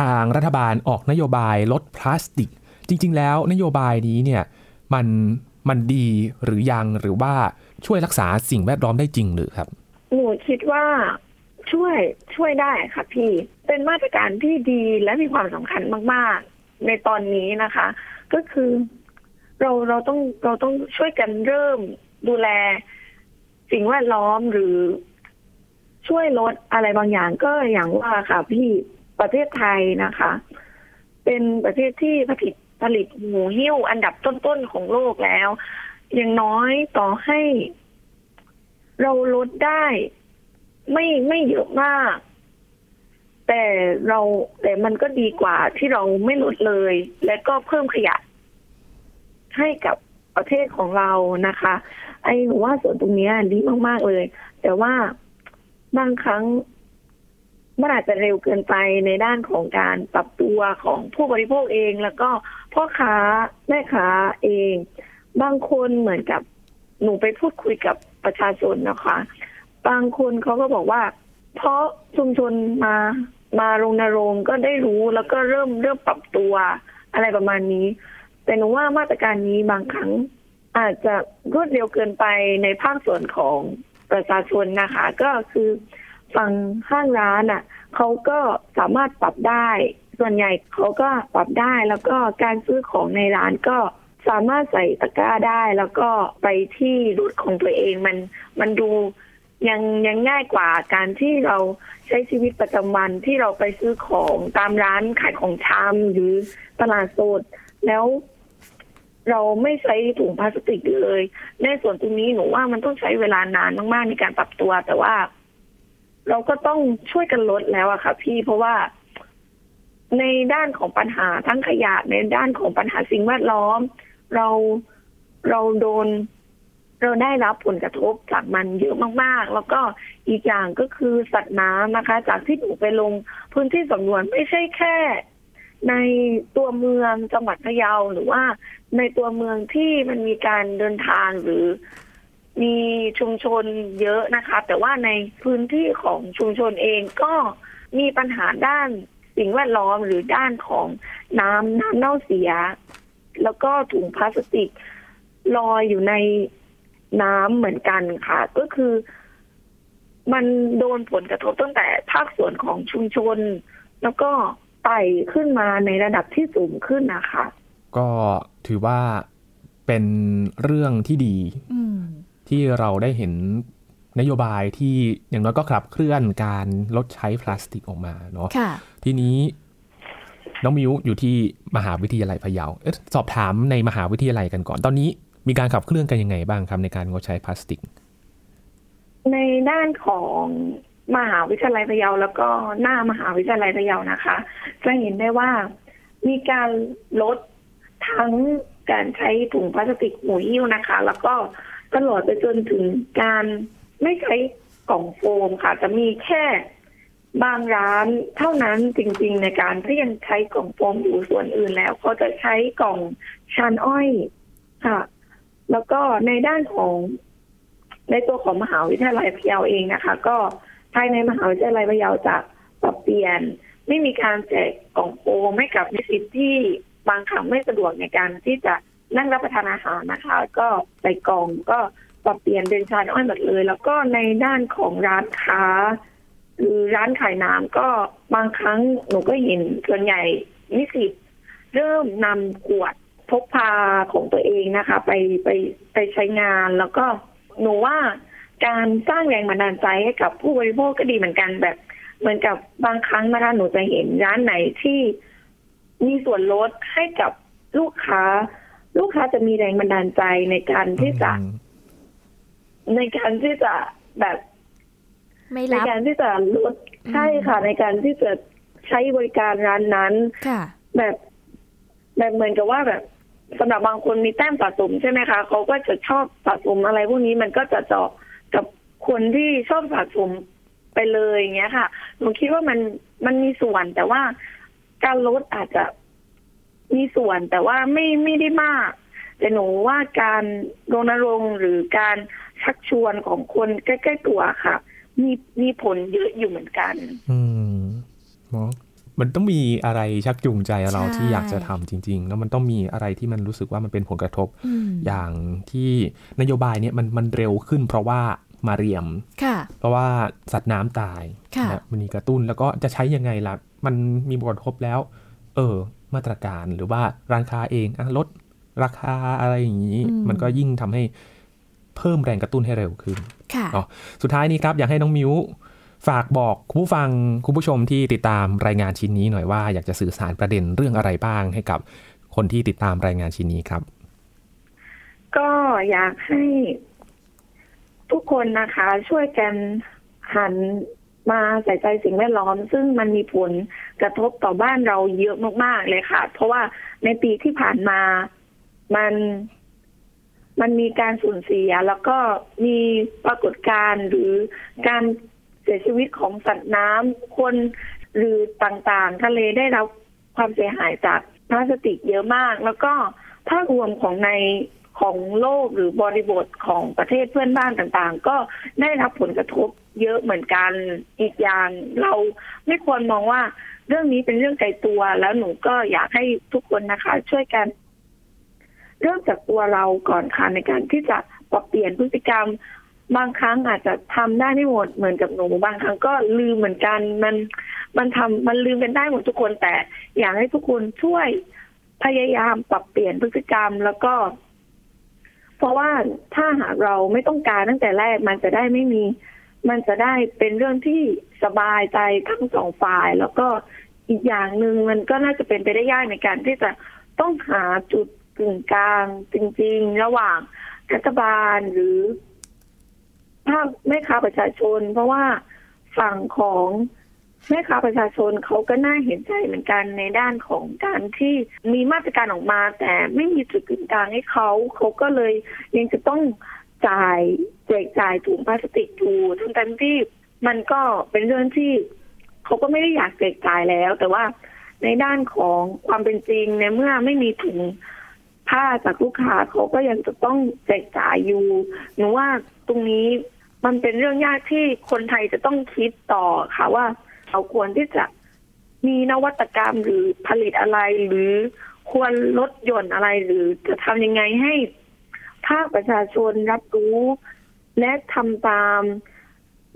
ทางรัฐบาลออกนโยบายลดพลาสติกจริงๆแล้วนโยบายนี้เนี่ยมันดีหรือยังหรือว่าช่วยรักษาสิ่งแวดล้อมได้จริงหรือครับหนูคิดว่าช่วยได้ค่ะพี่เป็นมาตรการที่ดีและมีความสำคัญมากๆในตอนนี้นะคะก็คือเราต้องช่วยกันเริ่มดูแลสิ่งแวดล้อมหรือช่วยลดอะไรบางอย่างก็อย่างว่าค่ะพี่ประเทศไทยนะคะเป็นประเทศที่ผลิตหูหิ้วอันดับต้นๆของโลกแล้วอย่างน้อยต่อให้เราลดได้ไม่เยอะมากแต่มันก็ดีกว่าที่เราไม่ลดเลยและก็เพิ่มขยะให้กับประเทศของเรานะคะไอ้หนูว่าส่วนตรงนี้ดีมากๆเลยแต่ว่าบางครั้งมันอาจจะเร็วเกินไปในด้านของการปรับตัวของผู้บริโภคเองแล้วก็พ่อค้าแม่ค้าเองบางคนเหมือนกับหนูไปพูดคุยกับประชาชนนะคะบางคนเขาก็บอกว่าเพราะชุมชนมารณรงค์ก็ได้รู้แล้วก็เริ่มปรับตัวอะไรประมาณนี้แต่หนูว่ามาตรการนี้บางครั้งอาจจะรวดเร็วเกินไปในภาคส่วนของประชาชนนะคะก็คือฝั่งห้างร้านอ่ะเขาก็สามารถปรับได้ส่วนใหญ่เขาก็ปรับได้แล้วก็การซื้อของในร้านก็สามารถใส่ตะกร้าได้แล้วก็ไปที่รูทของตัวเองมันดูยังง่ายกว่าการที่เราใช้ชีวิตประจำวันที่เราไปซื้อของตามร้านขายของชำหรือตลาดสดแล้วเราไม่ใช้ถุงพลาสติกเลยในส่วนตรงนี้หนูว่ามันต้องใช้เวลานานมากๆในการปรับตัวแต่ว่าเราก็ต้องช่วยกันลดแล้วอะค่ะพี่เพราะว่าในด้านของปัญหาทั้งขยะในด้านของปัญหาสิ่งแวดล้อมเราได้รับผลกระทบจากมันเยอะมากๆแล้วก็อีกอย่างก็คือสัตว์น้ำนะคะจากที่หนูไปลงพื้นที่สำรวจไม่ใช่แค่ในตัวเมืองจังหวัดพะเยาหรือว่าในตัวเมืองที่มันมีการเดินทางหรือมีชุมชนเยอะนะคะแต่ว่าในพื้นที่ของชุมชนเองก็มีปัญหาด้านสิ่งแวดล้อมหรือด้านของน้ำเน่าเสียแล้วก็ถุงพลาสติกลอยอยู่ในน้ำเหมือนกันค่ะก็คือมันโดนผลกระทบตั้งแต่ภาคส่วนของชุมชนแล้วก็ ไต่ขึ้นมาในระดับที่สูงขึ้นนะคะก็ถือว่าเป็นเรื่องที่ดีที่เราได้เห็นนโยบายที่อย่างน้อยก็ขับเคลื่อนการลดใช้พลาสติกออกมาเนาะทีนี้น้องมิวอยู่ที่มหาวิทยาลัยพะเยาสอบถามในมหาวิทยาลัยกันก่อนตอนนี้มีการขับเคลื่อนกันยังไงบ้างครับในการงดใช้พลาสติกในด้านของมหาวิทยาลัยพะเยาแล้วก็หน้ามหาวิทยาลัยพะเยานะคะจะเห็นได้ว่ามีการลดทั้งการใช้ถุงพลาสติกหมูหิ้วนะคะแล้วก็ตลอดไปจนถึงการไม่ใช้กล่องโฟมค่ะจะมีแค่บางร้านเท่านั้นจริงๆในการที่ยังใช้กล่องโฟมอยู่ส่วนอื่นแล้วเขาจะใช้กล่องชานอ้อยค่ะแล้วก็ในด้านของในตัวของมหาวิทยาลัยพะเยาเองนะคะก็ภายในมหาวิทยาลัยพะเยาจะปรับเปลี่ยนไม่มีการแจกกล่องโฟมให้กับนิสิตที่บางครั้งไม่สะดวกในการที่จะนั่งรับประทานอาหารนะคะก็ใส่กล่องก็ปรับเปลี่ยนเป็นชานอ้อยหมดเลยแล้วก็ในด้านของร้านค้าคือร้านขายน้ำก็บางครั้งหนูก็เห็นส่วนใหญ่นิสิตเริ่มนำขวดพกพาของตัวเองนะคะไปใช้งานแล้วก็หนูว่าการสร้างแรงบันดาลใจให้กับผู้บริโภคก็ดีเหมือนกันแบบเหมือนกับบางครั้งนะคะหนูจะเห็นร้านไหนที่มีส่วนลดให้กับลูกค้าจะมีแรงบันดาลใจในการที่จะแบบในการที่จะลดใช่ค่ะในการที่จะใช้บริการร้านนั้นแบบเหมือนกับว่าแบบสำหรับบางคนมีแต้มสะสมใช่ไหมคะเขาก็จะชอบสะสมอะไรพวกนี้มันก็จะเจาะกับคนที่ชอบสะสมไปเลยอย่างเงี้ยค่ะหนูคิดว่ามันมีส่วนแต่ว่าการลดอาจจะมีส่วนแต่ว่าไม่ได้มากแต่หนูว่าการรณรงค์หรือการชักชวนของคนใกล้ๆตัวค่ะมีผลเยอะอยู่เหมือนกันมันต้องมีอะไรชักจูงใจเราที่อยากจะทำจริงๆแล้วมันต้องมีอะไรที่มันรู้สึกว่ามันเป็นผลกระทบอย่างที่นโยบายเนี่ยมันเร็วขึ้นเพราะว่ามาเรียมเพราะว่าสัตว์น้ำตายนะมันมีกระตุ้นแล้วก็จะใช้ยังไงล่ะมันมีผลกระทบแล้วมาตรการหรือว่าร้านค้าเองลดราคาอะไรอย่างนี้มันก็ยิ่งทำให้เพิ่มแรงกระตุ้นให้เร็วขึ้นสุดท้ายนี้ครับอยากให้น้องมิวฝากบอกคุณผู้ฟังคุณผู้ชมที่ติดตามรายงานชิ้นนี้หน่อยว่าอยากจะสื่อสารประเด็นเรื่องอะไรบ้างให้กับคนที่ติดตามรายงานชิ้นนี้ครับก็อยากให้ทุกคนนะคะช่วยกันหันมาใส่ใจสิ่งแวดล้อมซึ่งมันมีผลกระทบต่อบ้านเราเยอะมากๆเลยค่ะเพราะว่าในปีที่ผ่านมามันมีการสูญเสียแล้วก็มีปรากฏการณ์หรือการเสียชีวิตของสัตว์น้ำคนหรือต่างๆทะเลได้รับความเสียหายจากพลาสติกเยอะมากแล้วก็ภาพรวมของโลกหรือบริบทของประเทศเพื่อนบ้านต่างๆก็ได้รับผลกระทบเยอะเหมือนกันอีกอย่างเราไม่ควรมองว่าเรื่องนี้เป็นเรื่องไกลตัวแล้วหนูก็อยากให้ทุกคนนะคะช่วยกันเริ่มจากตัวเราก่อนค่ะในการที่จะปรับเปลี่ยนพฤติกรรมบางครั้งอาจจะทำได้ไม่หมดเหมือนกับหนูบางครั้งก็ลืมเหมือนกันมันลืมกันได้หมดทุกคนแต่อยากให้ทุกคนช่วยพยายามปรับเปลี่ยนพฤติกรรมแล้วก็เพราะว่าถ้าหากเราไม่ต้องการตั้งแต่แรกมันจะได้เป็นเรื่องที่สบายใจทั้งสองฝ่ายแล้วก็อีกอย่างหนึ่งมันก็น่าจะเป็นไปได้ยากในการที่จะต้องหาจุดกึ่งกลางจริงๆระหว่างรัฐบาลหรือภาคแม่ค้าประชาชนเพราะว่าฝั่งของแม่ค้าประชาชนเขาก็น่าเห็นใจเหมือนกันในด้านของการที่มีมาตรการออกมาแต่ไม่มีจุดกึ่งกลางให้เขาก็เลยยังจะต้องจ่ายถุงพลาสติกอยู่ทั้งที่มันก็เป็นเรื่องที่เขาก็ไม่ได้อยากจ่ายแล้วแต่ว่าในด้านของความเป็นจริงในเมื่อไม่มีถุงผ้าจากลูกค้าเขาก็ยังจะต้องจ่ายอยู่หนูว่าตรงนี้มันเป็นเรื่องยากที่คนไทยจะต้องคิดต่อค่ะว่าเราควรที่จะมีนวัตกรรมหรือผลิตอะไรหรือควรลดหย่อนอะไรหรือจะทำยังไงให้ภาคประชาชนรับรู้และทำตาม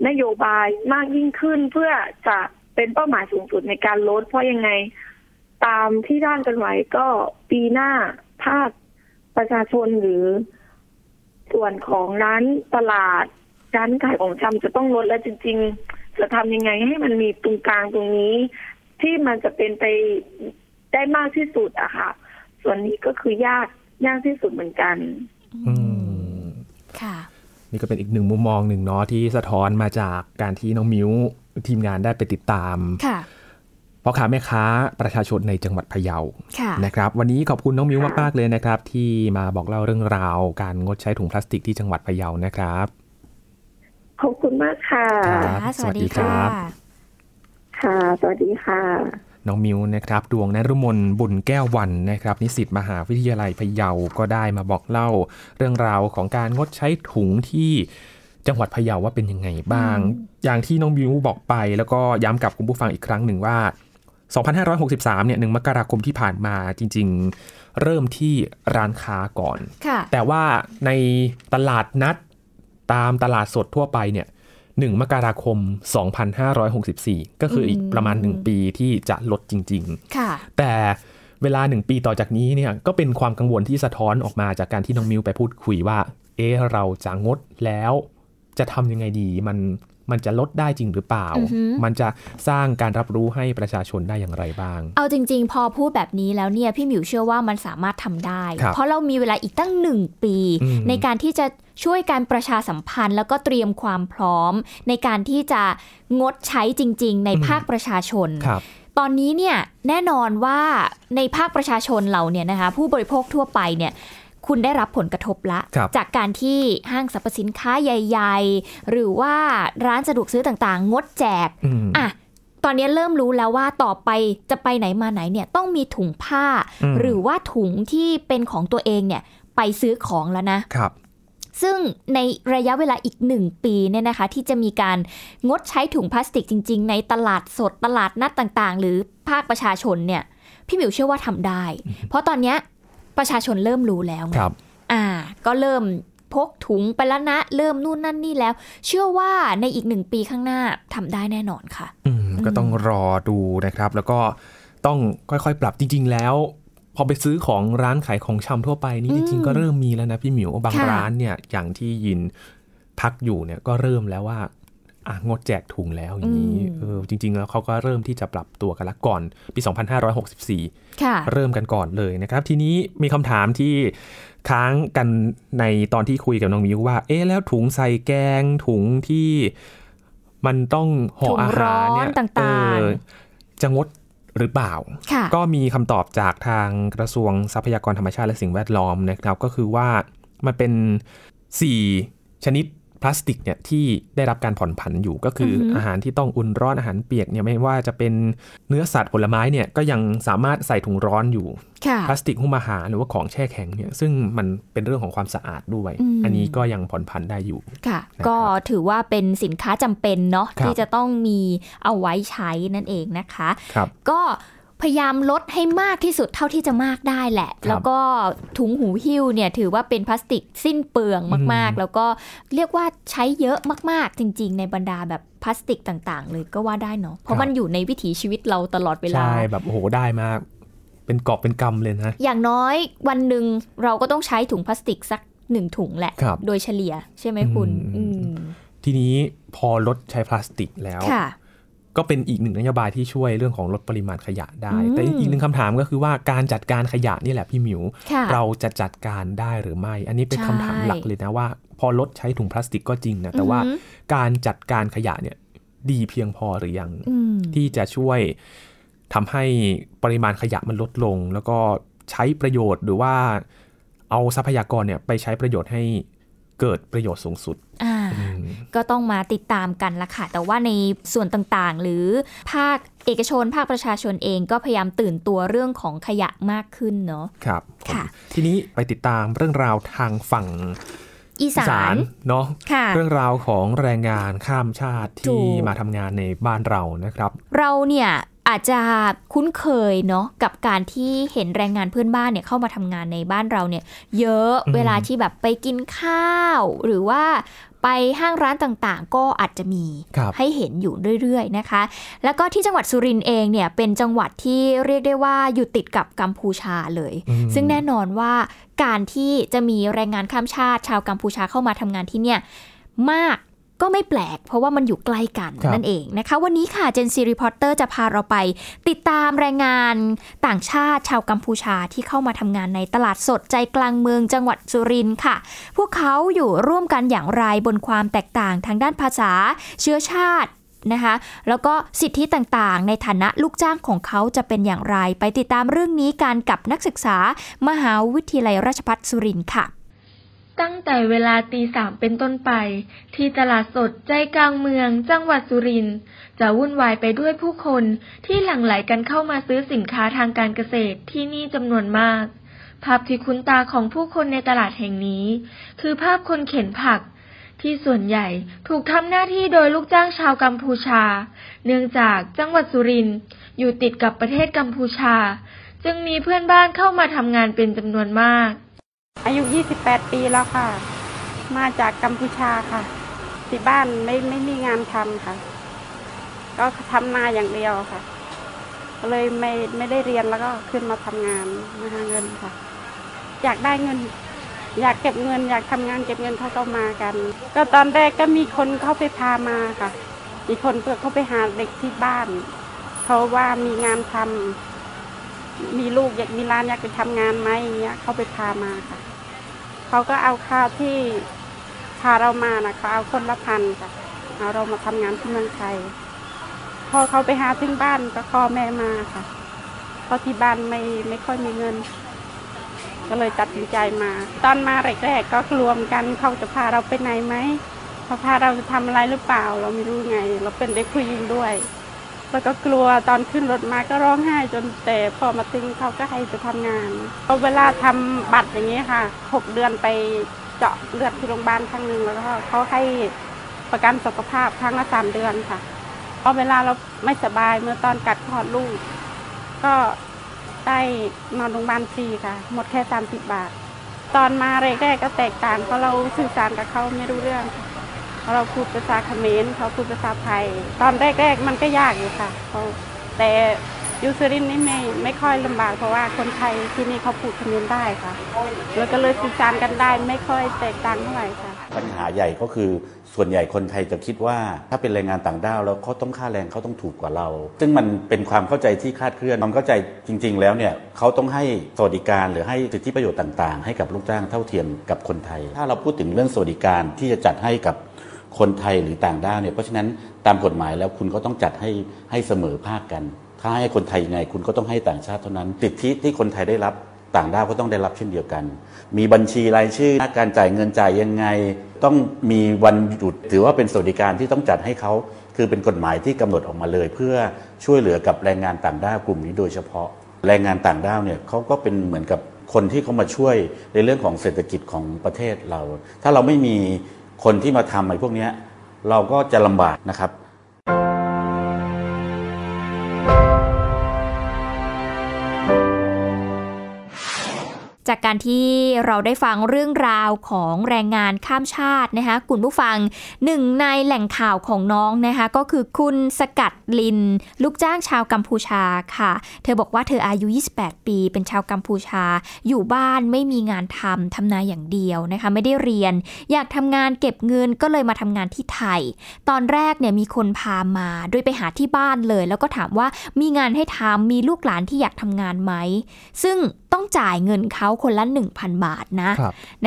นโยบายมากยิ่งขึ้นเพื่อจะ เป็นเป้าหมายสูงสุดในการลดเพราะยังไงตามที่ร่างกันไว้ก็ปีหน้าภาคประชาชนหรือส่วนของร้านตลาดร้านขายของชำจะต้องลดแล้วจริงๆจะทำยังไงให้มันมีตรงกลางตรงนี้ที่มันจะเป็นไปได้มากที่สุดอะค่ะส่วนนี้ก็คือยากที่สุดเหมือนกันค่ะนี่ก็เป็นอีกหนึ่งมุมมองหนึ่งเนาะที่สะท้อนมาจากการที่น้องมิ้วทีมงานได้ไปติดตามพ่อค้าแม่ค้าประชาชนในจังหวัดพะเยานะครับวันนี้ขอบคุณน้องมิ้วมากๆเลยนะครับที่มาบอกเล่าเรื่องราวการงดใช้ถุงพลาสติกที่จังหวัดพะเยานะครับขอบคุณมากค่ะสวัสดีครับค่ะสวัสดีค่ะน้องมิวนะครับดวงนฤมลบุญแก้ววรรณนะครับนิสิตมหาวิทยาลัยพะเยาก็ได้มาบอกเล่าเรื่องราวของการงดใช้ถุงที่จังหวัดพะเยาว่าเป็นยังไงบ้างอย่างที่น้องมิวบอกไปแล้วก็ย้ำกับคุณผู้ฟังอีกครั้งหนึ่งว่า2563เนี่ย1มกราคมที่ผ่านมาจริงๆเริ่มที่ร้านค้าก่อนแต่ว่าในตลาดนัดตามตลาดสดทั่วไปเนี่ย1มกราคม2564ก็คืออีกประมาณ1ปีที่จะลดจริงๆแต่เวลา1ปีต่อจากนี้เนี่ยก็เป็นความกังวลที่สะท้อนออกมาจากการที่น้องมิวไปพูดคุยว่าเราจะงดแล้วจะทำยังไงดีมันจะลดได้จริงหรือเปล่ามันจะสร้างการรับรู้ให้ประชาชนได้อย่างไรบ้างเอาจริงๆพอพูดแบบนี้แล้วเนี่ยพี่หมิวเชื่อว่ามันสามารถทำได้เพราะเรามีเวลาอีกตั้ง1ปีในการที่จะช่วยการประชาสัมพันธ์แล้วก็เตรียมความพร้อมในการที่จะงดใช้จริงๆในภาคประชาชนตอนนี้เนี่ยแน่นอนว่าในภาคประชาชนเราเนี่ยนะคะผู้บริโภคทั่วไปเนี่ยคุณได้รับผลกระทบละจากการที่ห้างสรรพสินค้าใหญ่ๆหรือว่าร้านสะดวกซื้อต่างๆงดแจกตอนนี้เริ่มรู้แล้วว่าต่อไปจะไปไหนมาไหนเนี่ยต้องมีถุงผ้าหรือว่าถุงที่เป็นของตัวเองเนี่ยไปซื้อของแล้วนะซึ่งในระยะเวลาอีก1ปีเนี่ยนะคะที่จะมีการงดใช้ถุงพลาสติกจริงๆในตลาดสดตลาดนัดต่างๆหรือภาคประชาชนเนี่ยพี่หมิวเชื่อว่าทำได้เพราะตอนนี้ประชาชนเริ่มรู้แล้วก็เริ่มพกถุงไปแล้วนะเริ่มนู่นนั่นนี่แล้วเชื่อว่าในอีก1ปีข้างหน้าทำได้แน่นอนค่ะก็ต้องรอดูนะครับแล้วก็ต้องค่อยๆปรับจริงๆแล้วพอไปซื้อของร้านขายของชำทั่วไปนี่จริงๆก็เริ่มมีแล้วนะพี่หมิวบางร้านเนี่ยอย่างที่ยินพักอยู่เนี่ยก็เริ่มแล้วว่างดแจกถุงแล้วอย่างนี้จริงๆแล้วเขาก็เริ่มที่จะปรับตัวกันละก่อนปี2564เริ่มกันก่อนเลยนะครับทีนี้มีคำถามที่ค้างกันในตอนที่คุยกับน้องมิวว่าแล้วถุงใส่แกงถุงที่มันต้องห่ออาหารเนี่ยต่างๆจะงดหรือเปล่าก็มีคำตอบจากทางกระทรวงทรัพยากรธรรมชาติและสิ่งแวดล้อมนะครับก็คือว่ามันเป็น4ชนิดพลาสติกเนี่ยที่ได้รับการผ่อนผันอยู่ก็คืออาหารที่ต้องอุ่นร้อนอาหารเปียกเนี่ยไม่ว่าจะเป็นเนื้อสัตว์ผลไม้เนี่ยก็ยังสามารถใส่ถุงร้อนอยู่พลาสติกหุ้มอาหารหรือว่าของแช่แข็งเนี่ยซึ่งมันเป็นเรื่องของความสะอาดด้วยอันนี้ก็ยังผ่อนผันได้อยู่ค่ะก็ถือว่าเป็นสินค้าจำเป็นเนาะที่จะต้องมีเอาไว้ใช้นั่นเองนะคะก็พยายามลดให้มากที่สุดเท่าที่จะมากได้แหละแล้วก็ถุงหูหิ้วเนี่ยถือว่าเป็นพลาสติกสิ้นเปลืองมากๆแล้วก็เรียกว่าใช้เยอะมากๆจริงๆในบรรดาแบบพลาสติกต่างๆเลยก็ว่าได้เนาะเพราะมันอยู่ในวิถีชีวิตเราตลอดเวลาใช่แบบโหได้มากเป็นกอบเป็นกำเลยนะอย่างน้อยวันหนึ่งเราก็ต้องใช้ถุงพลาสติกสัก1ถุงแหละโดยเฉลี่ยใช่ไหมคุณทีนี้พอลดใช้พลาสติกแล้วก็เป็นอีกหนึ่งนโยบายที่ช่วยเรื่องของลดปริมาณขยะได้แต่อีกหนึ่งคำถามก็คือว่าการจัดการขยะนี่แหละพี่หมิวเราจะจัดการได้หรือไม่อันนี้เป็นคำถามหลักเลยนะว่าพอลดใช้ถุงพลาสติกก็จริงนะแต่ว่าการจัดการขยะเนี่ยดีเพียงพอหรือยังที่จะช่วยทำให้ปริมาณขยะมันลดลงแล้วก็ใช้ประโยชน์หรือว่าเอาทรัพยากรเนี่ยไปใช้ประโยชน์ให้เกิดประโยชน์สูงสุดก็ต้องมาติดตามกันละค่ะแต่ว่าในส่วนต่างๆหรือภาคเอกชนภาคประชาชนเองก็พยายามตื่นตัวเรื่องของขยะมากขึ้นเนาะครับค่ะทีนี้ไปติดตามเรื่องราวทางฝั่งอีสานเนาะเรื่องราวของแรงงานข้ามชาติที่มาทำงานในบ้านเรานะครับเราเนี่ย อาจจะคุ้นเคยเนาะกับการที่เห็นแรงงานเพื่อนบ้านเนี่ยเข้ามาทำงานในบ้านเราเนี่ยเยอะเวลาที่แบบไปกินข้าวหรือว่าไปห้างร้านต่างๆก็อาจจะมีให้เห็นอยู่เรื่อยๆนะคะแล้วก็ที่จังหวัดสุรินทร์เองเนี่ยเป็นจังหวัดที่เรียกได้ว่าอยู่ติดกับกัมพูชาเลยซึ่งแน่นอนว่าการที่จะมีแรงงานข้ามชาติชาวกัมพูชาเข้ามาทำงานที่เนี่ยมากก็ไม่แปลกเพราะว่ามันอยู่ใกล้กันนั่นเองนะคะวันนี้ค่ะเจนซีรีพอร์เตอร์จะพาเราไปติดตามแรงงานต่างชาติชาวกัมพูชาที่เข้ามาทำงานในตลาดสดใจกลางเมืองจังหวัดสุรินทร์ค่ะพวกเขาอยู่ร่วมกันอย่างไรบนความแตกต่างทางด้านภาษาเชื้อชาตินะคะแล้วก็สิทธิต่างๆในฐานะลูกจ้างของเขาจะเป็นอย่างไรไปติดตามเรื่องนี้กันกับนักศึกษามหาวิทยาลัยราชภัฏสุรินทร์ค่ะตั้งแต่เวลา 3:00 น.เป็นต้นไปที่ตลาดสดใจกลางเมืองจังหวัดสุรินทร์จะวุ่นวายไปด้วยผู้คนที่หลั่งไหลกันเข้ามาซื้อสินค้าทางการเกษตรที่นี่จำนวนมากภาพที่คุ้นตาของผู้คนในตลาดแห่งนี้คือภาพคนเข็นผักที่ส่วนใหญ่ถูกทำหน้าที่โดยลูกจ้างชาวกัมพูชาเนื่องจากจังหวัดสุรินทร์อยู่ติดกับประเทศกัมพูชาจึงมีเพื่อนบ้านเข้ามาทำงานเป็นจำนวนมากอายุ28ปีแล้วค่ะมาจากกัมพูชาค่ะที่บ้านไม่มีงานทำค่ะก็ทำนาอย่างเดียวค่ะก็เลยไม่ได้เรียนแล้วก็ขึ้นมาทำงานมาหาเงินค่ะอยากได้เงินอยากเก็บเงินอยากทำงานเก็บเงินเขาก็มากันก็ตอนแรกก็มีคนเข้าไปพามาค่ะมีคนเพื่อเข้าไปหาเด็กที่บ้านเขาว่ามีงานทำมีลูกอยากมีร้านอยากไปทำงานไหมอย่างเงี้ยเขาไปพามาค่ะเขาก็เอาค่าที่พาเรามานะเขาเอาคนละพันค่ะเอาเรามาทำงานที่เมืองไทยพอเขาไปหาถึงบ้านก็ขอแม่มาค่ะเพราะที่บ้านไม่ค่อยมีเงินก็เลยตัดสินใจมาตอนมาแรกๆก็รวมกันเขาจะพาเราไปไหนไหมเขาพาเราจะทำอะไรหรือเปล่าเราไม่รู้ไงเราเป็นเด็กผู้หญิงด้วยแล้วก็กลัวตอนขึ้นรถมาก็ร้องไห้จนแต่พอมาถึงเขาก็ให้ไปทำงานเอาเวลาทำบัตรอย่างนี้ค่ะ6 เดือนไปเจาะเลือดที่โรงพยาบาลครั้งนึงแล้วก็เขาให้ประกันสุขภาพครั้งละ3 เดือนค่ะเอาเวลาเราไม่สบายเมื่อตอนกัดคอลูกก็ได้นอนโรงพยาบาลฟรีค่ะหมดแค่30 บาทตอนมาแรกๆก็แตกต่างเพราะเราสื่อสารกับเขาไม่รู้เรื่องเราพูดภาษาเขมรเขาพูดภาษาไทยตอนแรกๆมันก็ยากอยู่ค่ะแต่ยูซูรินนี่ไม่ค่อยลำบากเพราะว่าคนไทยที่นี่เขาพูดเขมรได้ค่ะแล้วก็เลยสื่อสารกันได้ไม่ค่อยแตกต่างเท่าไหร่ค่ะปัญหาใหญ่ก็คือส่วนใหญ่คนไทยจะคิดว่าถ้าเป็นแรงงานต่างด้าวแล้วเขาต้องค่าแรงเขาต้องถูกกว่าเราซึ่งมันเป็นความเข้าใจที่คลาดเคลื่อนความเข้าใจจริงๆแล้วเนี่ยเขาต้องให้สวัสดิการหรือให้สิทธิประโยชน์ต่างๆให้กับลูกจ้างเท่าเทียมกับคนไทยถ้าเราพูดถึงเรื่องสวัสดิการที่จะจัดให้กับคนไทยหรือต่างด้าวเนี่ยเพราะฉะนั้นตามกฎหมายแล้วคุณก็ต้องจัดให้เสมอภาคกันถ้าให้คนไทยยังไงคุณก็ต้องให้ต่างชาติเท่านั้นสิทธิที่คนไทยได้รับต่างด้าวก็ต้องได้รับเช่นเดียวกันมีบัญชีรายชื่อการจ่ายเงินจ่ายยังไงต้องมีวันหยุดถือว่าเป็นสวัสดิการที่ต้องจัดให้เขาคือเป็นกฎหมายที่กำหนดออกมาเลยเพื่อช่วยเหลือกับแรงงานต่างด้าวกลุ่มนี้โดยเฉพาะแรงงานต่างด้าวเนี่ยเขาก็เป็นเหมือนกับคนที่เขามาช่วยในเรื่องของเศรษฐกิจของประเทศเราถ้าเราไม่มีคนที่มาทำไอ้พวกนี้เราก็จะลำบากนะครับจากการที่เราได้ฟังเรื่องราวของแรงงานข้ามชาตินะคะคุณผู้ฟังหนึ่งในแหล่งข่าวของน้องนะคะก็คือคุณสกัดลินลูกจ้างชาวกัมพูชาค่ะเธอบอกว่าเธออายุ28ปีเป็นชาวกัมพูชาอยู่บ้านไม่มีงานทำนาอย่างเดียวนะคะไม่ได้เรียนอยากทำงานเก็บเงินก็เลยมาทำงานที่ไทยตอนแรกเนี่ยมีคนพามาโดยไปหาที่บ้านเลยแล้วก็ถามว่ามีงานให้ทำมีลูกหลานที่อยากทำงานไหมซึ่งต้องจ่ายเงินเขาคนละ 1,000 บาทน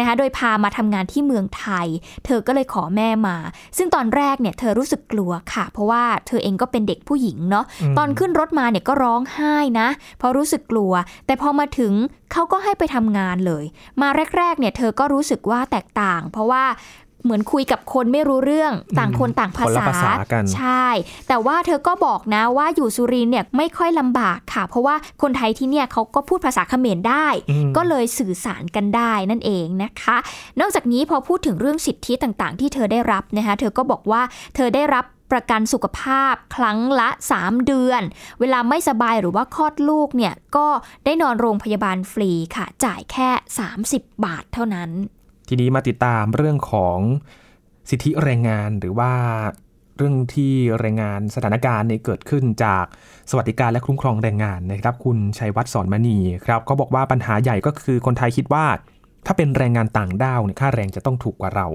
ะคะโดยพามาทำงานที่เมืองไทยเธอก็เลยขอแม่มาซึ่งตอนแรกเนี่ยเธอรู้สึกกลัวค่ะเพราะว่าเธอเองก็เป็นเด็กผู้หญิงเนาะตอนขึ้นรถมาเนี่ยก็ร้องไห้นะเพราะรู้สึกกลัวแต่พอมาถึงเขาก็ให้ไปทำงานเลยมาแรกๆเนี่ยเธอก็รู้สึกว่าแตกต่างเพราะว่าเหมือนคุยกับคนไม่รู้เรื่องต่างคนต่างภาษาใช่แต่ว่าเธอก็บอกนะว่าอยู่สุรินทร์เนี่ยไม่ค่อยลำบากค่ะเพราะว่าคนไทยที่เนี่ยเขาก็พูดภาษาเขมรได้ก็เลยสื่อสารกันได้นั่นเองนะคะนอกจากนี้พอพูดถึงเรื่องสิทธิต่างๆที่เธอได้รับนะคะเธอก็บอกว่าเธอได้รับ ประกันสุขภาพครั้งละ3เดือนเวลาไม่สบายหรือว่าคลอดลูกเนี่ยก็ได้นอนโรงพยาบาลฟรีค่ะจ่ายแค่30 บาทเท่านั้นทีนี้มาติดตามเรื่องของสิทธิแรงงานหรือว่าเรื่องที่แรงงานสถานการณ์เนี่ยเกิดขึ้นจากสวัสดิการและคุ้มครองแรงงานนะครับคุณชัยวัฒน์สอนมณีครับเขาบอกว่าปัญหาใหญ่ก็คือคนไทยคิดว่าถ้าเป็นแรงงานต่างด้าวเนี่ยค่าแรงจะต้องถูกกว่าเรา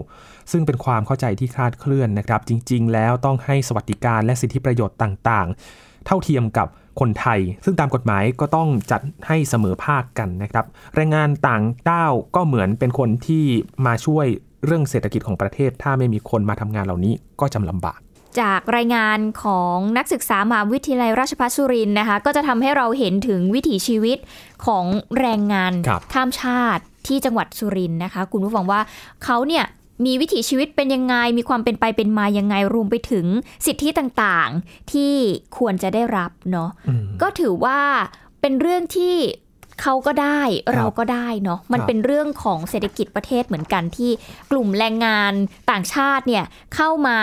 ซึ่งเป็นความเข้าใจที่คลาดเคลื่อนนะครับจริงๆแล้วต้องให้สวัสดิการและสิทธิประโยชน์ต่างๆเท่าเทียมกับคนไทยซึ่งตามกฎหมายก็ต้องจัดให้เสมอภาคกันนะครับแรงงานต่างด้าวก็เหมือนเป็นคนที่มาช่วยเรื่องเศรษฐกิจของประเทศถ้าไม่มีคนมาทำงานเหล่านี้ก็จำลำบากจากรายงานของนักศึกษามหาวิทยาลัยราชภัฏสุรินทร์นะคะก็จะทำให้เราเห็นถึงวิถีชีวิตของแรงงานข้ามชาติที่จังหวัดสุรินทร์นะคะคุณผู้ฟังว่าเขาเนี่ยมีวิถีชีวิตเป็นยังไงมีความเป็นไปเป็นมายังไงรวมไปถึงสิทธิต่างๆที่ควรจะได้รับเนาะก็ถือว่าเป็นเรื่องที่เขาก็ได้เราก็ได้เนาะมันเป็นเรื่องของเศรษฐกิจประเทศเหมือนกันที่กลุ่มแรงงานต่างชาติเนี่ยเข้ามา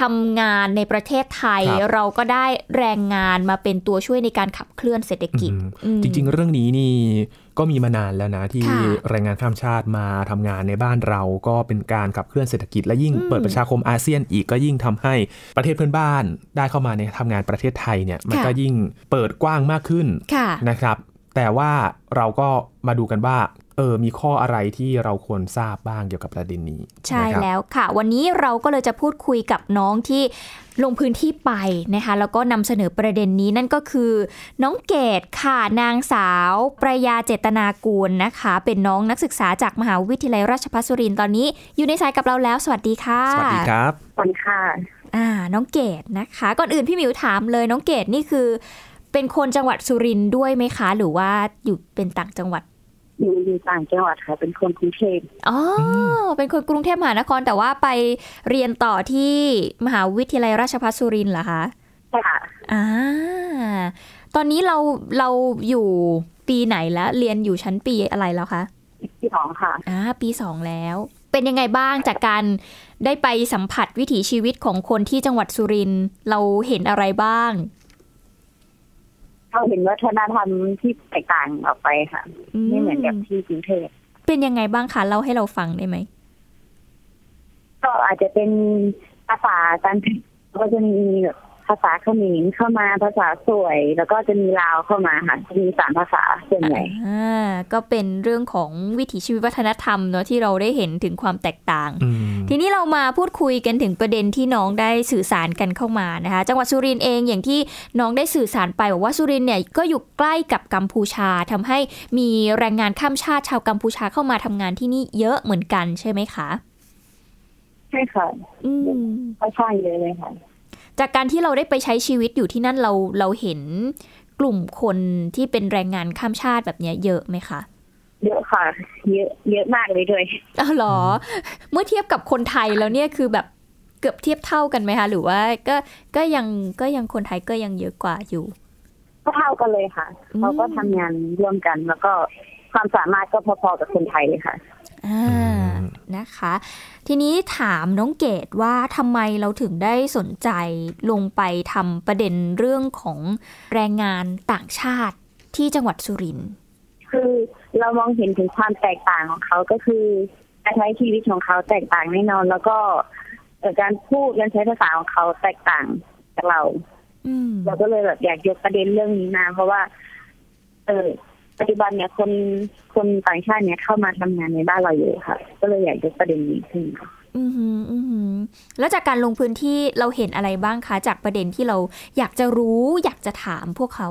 ทำงานในประเทศไทยเราก็ได้แรงงานมาเป็นตัวช่วยในการขับเคลื่อนเศรษฐกิจจริงๆเรื่องนี้นี่ก็มีมานานแล้วนะที่แรงงานข้ามชาติมาทำงานในบ้านเราก็เป็นการขับเคลื่อนเศรษฐกิจและยิ่งเปิดประชาคมอาเซียนอีกก็ยิ่งทำให้ประเทศเพื่อนบ้านได้เข้ามาในทำงานประเทศไทยเนี่ยมันก็ยิ่งเปิดกว้างมากขึ้นนะครับแต่ว่าเราก็มาดูกันว่ามีข้ออะไรที่เราควรทราบบ้างเกี่ยวกับประเด็นนี้ใช่แล้วค่ะวันนี้เราก็เลยจะพูดคุยกับน้องที่ลงพื้นที่ไปนะคะแล้วก็นำเสนอประเด็นนี้นั่นก็คือน้องเกดค่ะนางสาวประยาเจตนากูลนะคะเป็นน้องนักศึกษาจากมหาวิทยาลัยราชภัฏสุรินทร์ตอนนี้อยู่ในสายกับเราแล้วสวัสดีค่ะสวัสดีครับสวัสดีค่ะน้องเกดนะคะก่อนอื่นพี่หมิวถามเลยน้องเกดนี่คือเป็นคนจังหวัดสุรินทร์ด้วยไหมคะหรือว่าอยู่เป็นต่างจังหวัดอยู่ต่างจังหวัดค่ะเป็นคนกรุงเทพเป็นคนกรุงเทพมหานครแต่ว่าไปเรียนต่อที่มหาวิทยาลัยราชภัฏสุรินทร์เหรอคะใช่ค่ะตอนนี้เราอยู่ปีไหนแล้วเรียนอยู่ชั้นปีอะไรแล้วคะปี 2ค่ะปี 2แล้วเป็นยังไงบ้างจากการได้ไปสัมผัสวิถีชีวิตของคนที่จังหวัดสุรินทร์เราเห็นอะไรบ้างเราเห็นวัฒนธรรมที่แตกต่างออกไปค่ะไม่เหมือนกับที่กรุงเทพเป็นยังไงบ้างคะเล่าให้เราฟังได้ไหมก็อาจจะเป็นภาษาการก็จะมีแบบภาษาเขมรเข้ามาภาษาสวยแล้วก็จะมีลาวเข้ามาค่ะจะมี3ภาษาส่วนใหญ่ก็เป็นเรื่องของวิถีชีวิตวัฒนธรรมเนาะที่เราได้เห็นถึงความแตกต่างทีนี้เรามาพูดคุยกันถึงประเด็นที่น้องได้สื่อสารกันเข้ามานะคะจังหวัดสุรินทร์เองอย่างที่น้องได้สื่อสารไปบอกว่าสุรินทร์เนี่ยก็อยู่ใกล้กับกัมพูชาทำให้มีแรงงานข้ามชาติชาวกัมพูชาเข้ามาทำงานที่นี่เยอะเหมือนกันใช่ไหมคะใช่ค่ะก็ใช่เลยค่ะจากการที่เราได้ไปใช้ชีวิตอยู่ที่นั่นเราเห็นกลุ่มคนที่เป็นแรงงานข้ามชาติแบบนี้เยอะไหมคะเยอะค่ะเยอะมากเลยด้วยอ้าวเหรอเมื่อเทียบกับคนไทยแล้วเนี่ยคือแบบเกือบเทียบเท่ากันไหมคะหรือว่าก็ยังคนไทยก็ยังเยอะกว่าอยู่ก็เท่ากันเลยค่ะเราก็ทำงานร่วมกันแล้วก็ความสามารถก็พอๆกับคนไทยเลยค่ะนะคะทีนี้ถามน้องเกดว่าทำไมเราถึงได้สนใจลงไปทำประเด็นเรื่องของแรงงานต่างชาติที่จังหวัดสุรินทร์คือเรามองเห็นถึงความแตกต่างของเขาก็คือการใช้ชีวิตของเขาแตกต่างแน่นอนแล้วก็การพูดการใช้ภาษาของเขาแตกต่างจากเราเราก็เลยแบบอยากยกประเด็นเรื่องนี้มาเพราะว่าปัจจุบันเนี่ยคนต่างชาติเนี่ยเข้ามาทำงานในบ้านเราเยอะค่ะก็เลยอยากยกประเด็นนี้ขึ้นแล้วจากการลงพื้นที่เราเห็นอะไรบ้างคะจากประเด็นที่เราอยากจะรู้อยากจะถามพวกเขา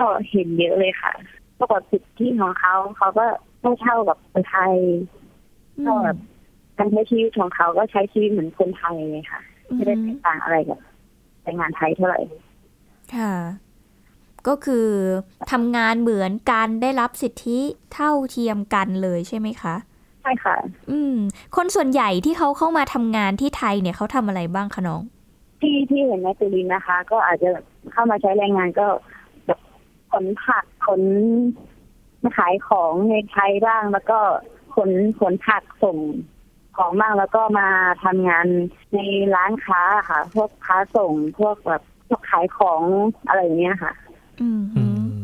ก็เห็นเยอะเลยค่ะปกติสิทธิของเขาก็ไม่เท่ากับคนไทยก็การใช้ชีวิตของเขาก็ใช้ชีวิตเหมือนคนไทยเลยค่ะไม่ได้แตกต่างอะไรกับแรงงานไทยเท่าไหร่ค่ะก็คือทำงานเหมือนกันได้รับสิทธิเท่าเทียมกันเลยใช่ไหมคะใช่ค่ะคนส่วนใหญ่ที่เขาเข้ามาทำงานที่ไทยเนี่ยเขาทำอะไรบ้างคะน้องที่เห็นในสุรินทร์นะคะก็อาจจะเข้ามาใช้แรงงานก็ขนผักขนขายของในไทยบ้างแล้วก็ขนผักส่ง ของบ้างแล้วก็มาทำงานในร้านค้าค่ะพวกค้าส่งพวกแบบพวกขายของอะไรอย่างเงี้ยค่ะอืม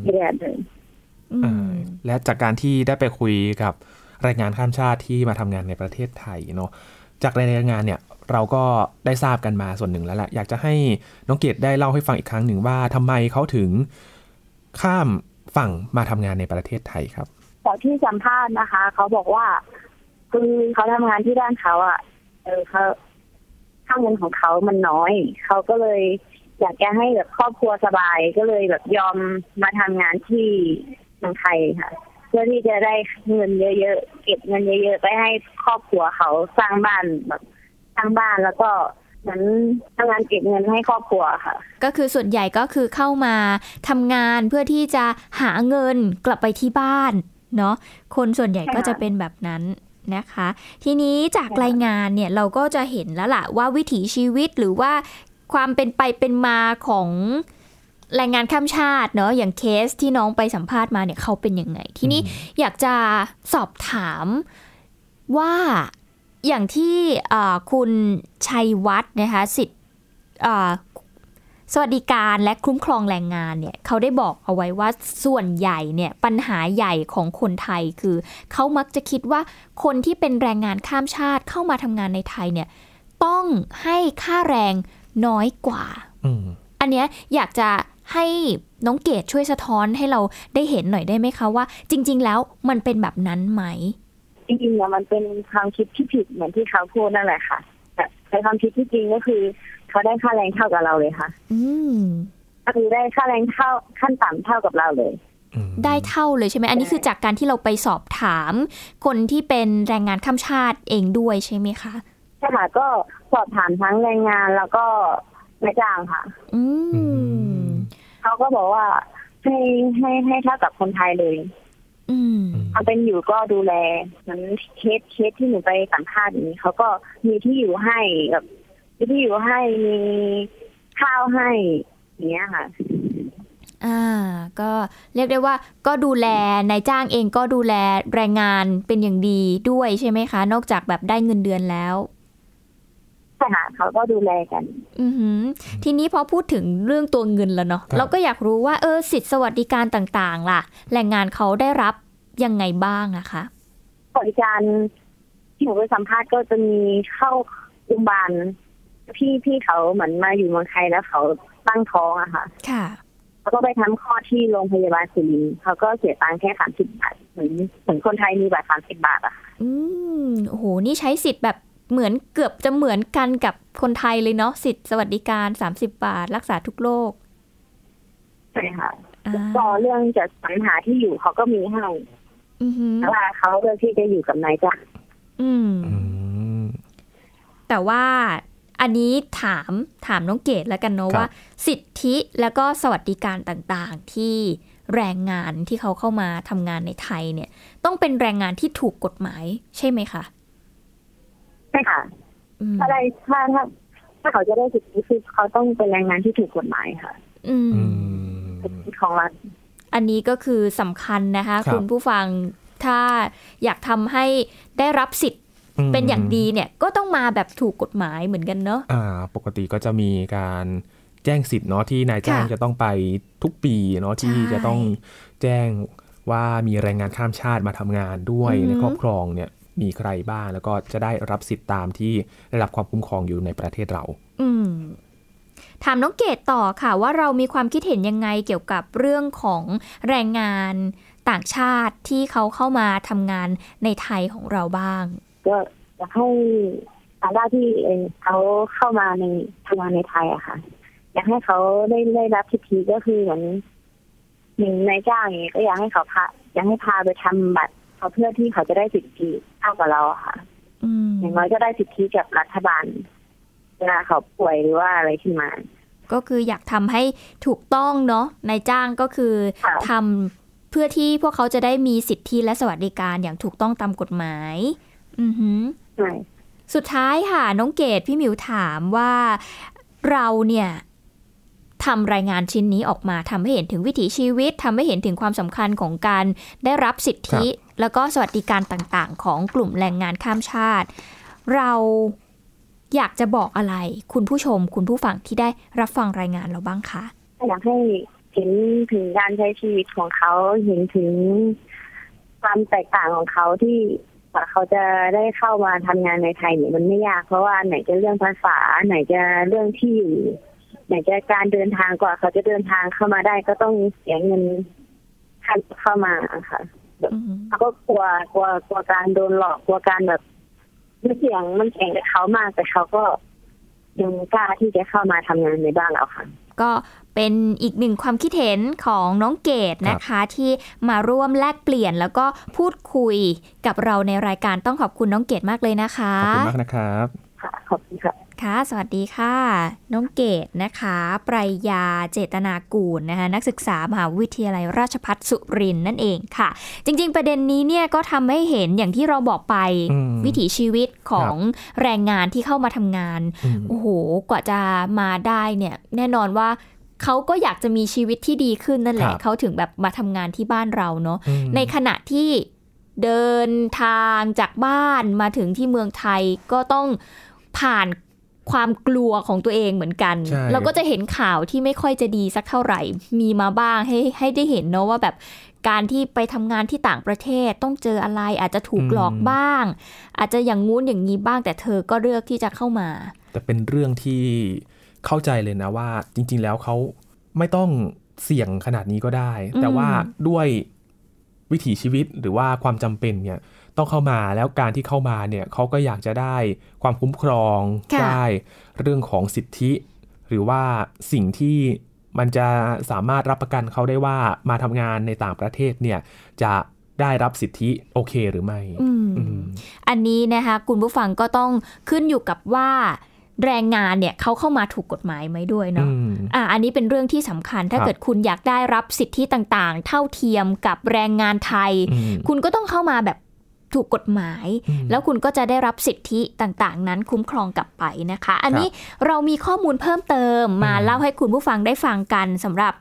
เรื่อยเลยและจากการที่ได้ไปคุยกับแรงงานข้ามชาติที่มาทำงานในประเทศไทยเนาะจากแรงงานเนี่ยเราก็ได้ทราบกันมาส่วนหนึ่งแล้วแหละอยากจะให้น้องเกดได้เล่าให้ฟังอีกครั้งหนึ่งว่าทำไมเขาถึงข้ามฝั่งมาทำงานในประเทศไทยครับตอนที่สัมภาษณ์นะคะเขาบอกว่าคือเขาทำงานที่ด้านเขาอ่ะเขาค่าเงินของเขามันน้อยเขาก็เลยอยากจะให้แบบครอบครัวสบายก็เลยแบบยอมมาทำงานที่เมืองไทยค่ะเพื่อที่จะได้เงินเยอะๆเก็บเงินเยอะๆไปให้ครอบครัวเขาสร้างบ้านแบบสร้างบ้านแล้วก็เหมือนทำงานเก็บเงินให้ครอบครัวค่ะก็คือส่วนใหญ่ก็คือเข้ามาทำงานเพื่อที่จะหาเงินกลับไปที่บ้านเนาะคนส่วนใหญ่ก็จะเป็นแบบนั้นนะคะทีนี้จากรายงานเนี่ยเราก็จะเห็นแล้วล่ะว่าวิถีชีวิตหรือว่าความเป็นไปเป็นมาของแรงงานข้ามชาติเนาะอย่างเคสที่น้องไปสัมภาษณ์มาเนี่ยเขาเป็นยังไงทีนี้อยากจะสอบถามว่าอย่างที่คุณชัยวัฒน์นะคะสิทธิ์สวัสดิการและคุ้มครองแรงงานเนี่ยเขาได้บอกเอาไว้ว่าส่วนใหญ่เนี่ยปัญหาใหญ่ของคนไทยคือเขามักจะคิดว่าคนที่เป็นแรงงานข้ามชาติเข้ามาทำงานในไทยเนี่ยต้องให้ค่าแรงน้อยกว่า อันเนี้ยอยากจะให้น้องเกดช่วยสะท้อนให้เราได้เห็นหน่อยได้ไหมคะว่าจริงๆแล้วมันเป็นแบบนั้นไหมจริงๆเนี่ยมันเป็นความคิดที่ผิดเหมือนที่เขาพูดนั่นแหละค่ะแต่ความคิดที่จริงก็คือเขาได้ค่าแรงเท่ากับเราเลยค่ะก็คือได้ค่าแรงเท่าขั้นต่ำเท่ากับเราเลยได้เท่าเลยใช่ไหมอันนี้คือจากการที่เราไปสอบถามคนที่เป็นแรงงานข้ามชาติเองด้วยใช่ไหมคะใช่ค่ะก็สอบถามทั้งแรงงานแล้วก็นายจ้างค่ะเขาก็บอกว่าให้เท่ากับคนไทยเลยเอาเป็นอยู่ก็ดูแลเหมือนเคสที่หนูไปสัมภาษณ์อย่างนี้เขาก็มีที่อยู่ให้แบบมีที่อยู่ให้มีข้าวให้อย่างเงี้ยค่ะก็เรียกได้ว่าก็ดูแลนายจ้างเองก็ดูแลแรงงานเป็นอย่างดีด้วยใช่ไหมคะนอกจากแบบได้เงินเดือนแล้วใช่ค่ะเขาก็ดูแลกันทีนี้พอพูดถึงเรื่องตัวเงินแล้วเนาะเราก็อยากรู้ว่าสิทธิสวัสดิการต่างๆล่ะแรงงานเขาได้รับยังไงบ้างนะคะสวัสดิการที่หนูไปสัมภาษณ์ก็จะมีเข้าโรงพยาบาลพี่เขาเหมือนมาอยู่เมืองไทยแล้วเขาตั้งท้องอะค่ะค่ะแล้วก็ไปทำข้อที่โรงพยาบาลศิริเขาก็เสียตังค์แค่30 บาทเหมือนคนไทยมีบัตร30 บาทอะค่ะโอ้โหนี่ใช้สิทธิ์แบบเหมือนเกือบจะเหมือนกันกับคนไทยเลยเนาะสิทธิสวัสดิการ30 บาทรักษาทุกโรคใช่ค่ะต่อเรื่องจากปัญหาที่อยู่เขาก็มีให้แต่ว่าเขาเลือกที่จะอยู่กับนายจ้างแต่ว่าอันนี้ถามน้องเกดแล้วกันเนาะว่าสิทธิแล้วก็สวัสดิการต่างๆที่แรงงานที่เขาเข้ามาทำงานในไทยเนี่ยต้องเป็นแรงงานที่ถูกกฎหมายใช่ไหมคะใช่ค่ะถ้าเขาจะได้สิทธิคือเขาต้องเป็นแรงงานที่ถูกกฎหมายค่ะของรัฐอันนี้ก็คือสำคัญนะคะคุณผู้ฟังถ้าอยากทำให้ได้รับสิทธิ์เป็นอย่างดีเนี่ยก็ต้องมาแบบถูกกฎหมายเหมือนกันเนาะปกติก็จะมีการแจ้งสิทธิ์เนาะที่นายจ้างจะต้องไปทุกปีเนาะที่จะต้องแจ้งว่ามีแรงงานข้ามชาติมาทำงานด้วยในครอบครองเนี่ยมีใครบ้างแล้วก็จะได้รับสิทธิ์ตามที่ได้รับความคุ้มครองอยู่ในประเทศเราถามน้องเกดต่อค่ะว่าเรามีความคิดเห็นยังไงเกี่ยวกับเรื่องของแรงงานต่างชาติที่เขาเข้ามาทำงานในไทยของเราบ้างก็อยากให้ต่างด้าวที่เขาเข้ามาในทำงานในไทยอะค่ะอยากให้เขาได้รับสิทธิก็คือเหมือนนายจ้างอย่างนี้ก็อยากให้เขาอยากให้พาไปทำบัตรเพื่อที่เขาจะได้สิทธิเท่ากับเราค่ะอย่างน้อยก็ได้สิทธิจากรัฐบาลเวลาเขาป่วยหรือว่าอะไรขึ้นมาก็คืออยากทำให้ถูกต้องเนาะนายจ้างก็คือทำเพื่อที่พวกเขาจะได้มีสิทธิและสวัสดิการอย่างถูกต้องตามกฎหมายสุดท้ายค่ะน้องเกดพี่หมิวถามว่าเราเนี่ยทำรายงานชิ้นนี้ออกมาทำให้เห็นถึงวิถีชีวิตทำให้เห็นถึงความสำคัญของการได้รับสิทธิแล้วก็สวัสดิการต่างๆของกลุ่มแรงงานข้ามชาติ เราอยากจะบอกอะไรคุณผู้ชมคุณผู้ฟังที่ได้รับฟังรายงานเราบ้างคะอยากให้เห็นถึงการใช้ชีวิตของเขาเห็นถึงความแตกต่างของเขาที่เขาจะได้เข้ามาทำงานในไทยเนี่ยมันไม่ยากเพราะว่าไหนจะเรื่องภาษาไหนจะเรื่องที่อยู่ไหนจะการเดินทางกว่าเขาจะเดินทางเข้ามาได้ก็ต้องเสียเงินคันเข้ามาค่ะเขาก็กลัวการโดนหลอกกลัวการแบบมันเสี่ยงกับเขามากแต่เขาก็ยังกล้าที่จะเข้ามาทำงานในบ้านเราค่ะก็เป็นอีกหนึ่งความคิดเห็นของน้องเกดนะคะที่มาร่วมแลกเปลี่ยนแล้วก็พูดคุยกับเราในรายการต้องขอบคุณน้องเกดมากเลยนะคะขอบคุณมากนะครับขอบคุณค่ะค่ะสวัสดีค่ะน้องเกดนะคะปรัยญาเจตนากูลนะคะนักศึกษามหาวิทยาลัยราชภัฏสุรินทร์นั่นเองค่ะจริงๆประเด็นนี้เนี่ยก็ทำให้เห็นอย่างที่เราบอกไปวิถีชีวิตของแรงงานที่เข้ามาทำงานโอ้โหกว่าจะมาได้เนี่ยแน่นอนว่าเขาก็อยากจะมีชีวิตที่ดีขึ้นนั่นแหละเขาถึงแบบมาทำงานที่บ้านเราเนาะในขณะที่เดินทางจากบ้านมาถึงที่เมืองไทยก็ต้องผ่านความกลัวของตัวเองเหมือนกันเราก็จะเห็นข่าวที่ไม่ค่อยจะดีสักเท่าไหร่มีมาบ้างให้ได้เห็นเนาะว่าแบบการที่ไปทำงานที่ต่างประเทศต้องเจออะไรอาจจะถูกหลอกบ้างอาจจะอย่างงู้นอย่างงี้บ้างแต่เธอก็เลือกที่จะเข้ามาแต่เป็นเรื่องที่เข้าใจเลยนะว่าจริงๆแล้วเขาไม่ต้องเสี่ยงขนาดนี้ก็ได้แต่ว่าด้วยวิถีชีวิตหรือว่าความจำเป็นเนี่ยต้องเข้ามาแล้วการที่เข้ามาเนี่ยเขาก็อยากจะได้ความคุ้มครองได้เรื่องของสิทธิหรือว่าสิ่งที่มันจะสามารถรับประกันเขาได้ว่ามาทำงานในต่างประเทศเนี่ยจะได้รับสิทธิโอเคหรือไม่ อันนี้นะคะคุณผู้ฟังก็ต้องขึ้นอยู่กับว่าแรงงานเนี่ยเขาเข้ามาถูกกฎหมายไหมด้วยเนาะ อันนี้เป็นเรื่องที่สำคัญถ้าเกิดคุณอยากได้รับสิทธิต่างๆเท่าเทียมกับแรงงานไทยคุณก็ต้องเข้ามาแบบถูกกฎหมายแล้วคุณก็จะได้รับสิทธิต่างๆนั้นคุ้มครองกลับไปนะคะอันนี้เรามีข้อมูลเพิ่มเติมมาเล่าให้คุณผู้ฟังได้ฟังกันสำหรับ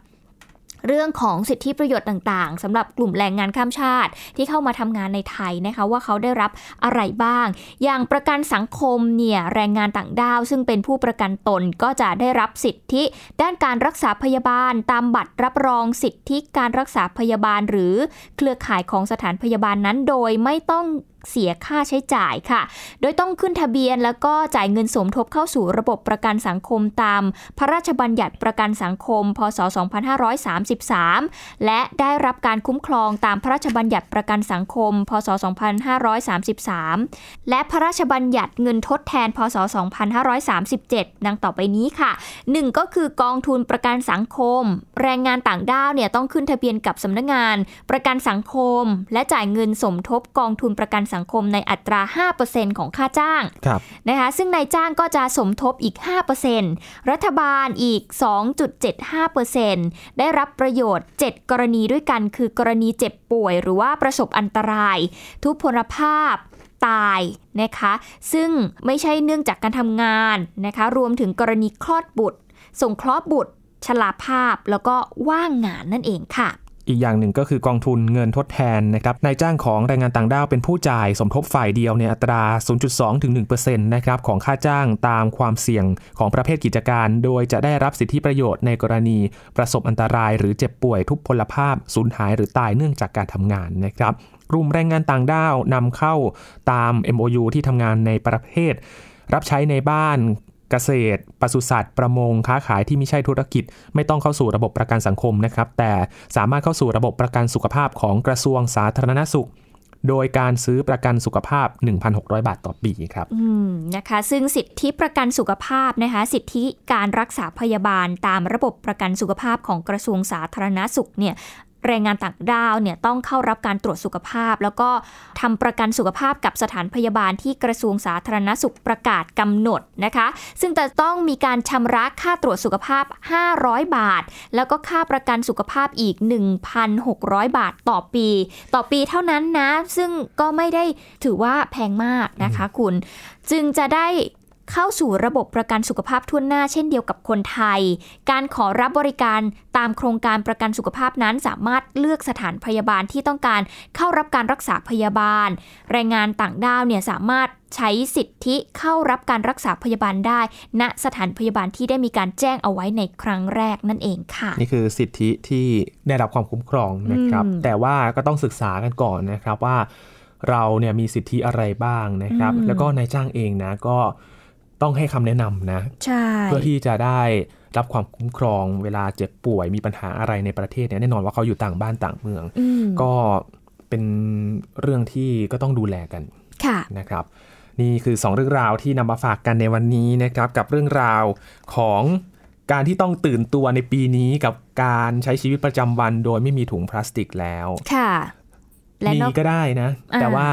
เรื่องของสิทธิประโยชน์ต่างๆสำหรับกลุ่มแรงงานข้ามชาติที่เข้ามาทำงานในไทยนะคะว่าเขาได้รับอะไรบ้างอย่างประกันสังคมเนี่ยแรงงานต่างด้าวซึ่งเป็นผู้ประกันตนก็จะได้รับสิทธิด้านการรักษาพยาบาลตามบัตรรับรองสิทธิการรักษาพยาบาลหรือเครือข่ายของสถานพยาบาลนั้นโดยไม่ต้องเสียค่าใช้จ่ายค่ะโดยต้องขึ้นทะเบียนแล้วก็จ่ายเงินสมทบเข้าสู่ระบบประกันสังคมตามพระราชบัญญัติประกันสังคมพ.ศ. 2533และได้รับการคุ้มครองตามพระราชบัญญัติประกันสังคมพ.ศ. 2533และพระราชบัญญัติเงินทดแทนพ.ศ. 2537ดังต่อไปนี้ค่ะ1ก็คือกองทุนประกันสังคมแรงงานต่างด้าวเนี่ยต้องขึ้นทะเบียนกับสำนักงานประกันสังคมและจ่ายเงินสมทบกองทุนประกันสังคมในอัตรา 5% ของค่าจ้างนะคะซึ่งนายจ้างก็จะสมทบอีก 5% รัฐบาลอีก 2.75% ได้รับประโยชน์7กรณีด้วยกันคือกรณีเจ็บป่วยหรือว่าประสบอันตรายทุพพลภาพตายนะคะซึ่งไม่ใช่เนื่องจากการทำงานนะคะรวมถึงกรณีคลอดบุตรสงเคราะห์บุตรชราภาพแล้วก็ว่างงานนั่นเองค่ะอีกอย่างหนึ่งก็คือกองทุนเงินทดแทนนะครับนายจ้างของแรงงานต่างด้าวเป็นผู้จ่ายสมทบฝ่ายเดียวในอัตรา 0.2-1% นะครับของค่าจ้างตามความเสี่ยงของประเภทกิจการโดยจะได้รับสิทธิประโยชน์ในกรณีประสบอันตรายหรือเจ็บป่วยทุพพลภาพสูญหายหรือตายเนื่องจากการทำงานนะครับกลุ่มแรงงานต่างด้าวนำเข้าตาม MOU ที่ทำงานในประเภทรับใช้ในบ้านเกษตรปศุสัตว์ประมงค้าขายที่ไม่ใช่ธุรกิจไม่ต้องเข้าสู่ระบบประกันสังคมนะครับแต่สามารถเข้าสู่ระบบประกันสุขภาพของกระทรวงสาธารณสุขโดยการซื้อประกันสุขภาพ 1,600 บาทต่อปีครับนะคะซึ่งสิทธิประกันสุขภาพนะคะสิทธิการรักษาพยาบาลตามระบบประกันสุขภาพของกระทรวงสาธารณสุขเนี่ยแรงงานต่างด้าวเนี่ยต้องเข้ารับการตรวจสุขภาพแล้วก็ทำประกันสุขภาพกับสถานพยาบาลที่กระทรวงสาธารณสุขประกาศกำหนดนะคะซึ่งจะต้องมีการชำระค่าตรวจสุขภาพ500บาทแล้วก็ค่าประกันสุขภาพอีก 1,600 บาทต่อปีเท่านั้นนะซึ่งก็ไม่ได้ถือว่าแพงมากนะคะคุณจึงจะได้ เข้าสู่ระบบประกันสุขภาพทั่วหน้าเช่นเดียวกับคนไทยการขอรับบริการตามโครงการประกันสุขภาพนั้นสามารถเลือกสถานพยาบาลที่ต้องการเข้ารับการรักษาพยาบาลแรงงานต่างด้าวเนี่ยสามารถใช้สิทธิเข้ารับการรักษาพยาบาลได้ณสถานพยาบาลที่ได้มีการแจ้งเอาไว้ในครั้งแรกนั่นเองค่ะนี่คือสิทธิที่ได้รับความคุ้มครองนะครับแต่ว่าก็ต้องศึกษากันก่อนนะครับว่าเราเนี่ยมีสิทธิอะไรบ้างนะครับแล้วก็นายจ้างเองนะก็ต้องให้คำแนะนำนะเพื่อที่จะได้รับความคุ้มครองเวลาเจ็บป่วยมีปัญหาอะไรในประเทศเนี่ยแน่นอนว่าเขาอยู่ต่างบ้านต่างเมืองก็เป็นเรื่องที่ก็ต้องดูแลกันนะครับนี่คือ2เรื่องราวที่นำมาฝากกันในวันนี้นะครับกับเรื่องราวของการที่ต้องตื่นตัวในปีนี้กับการใช้ชีวิตประจำวันโดยไม่มีถุงพลาสติกแล้วค่ะมีก็ได้นะแต่ว่า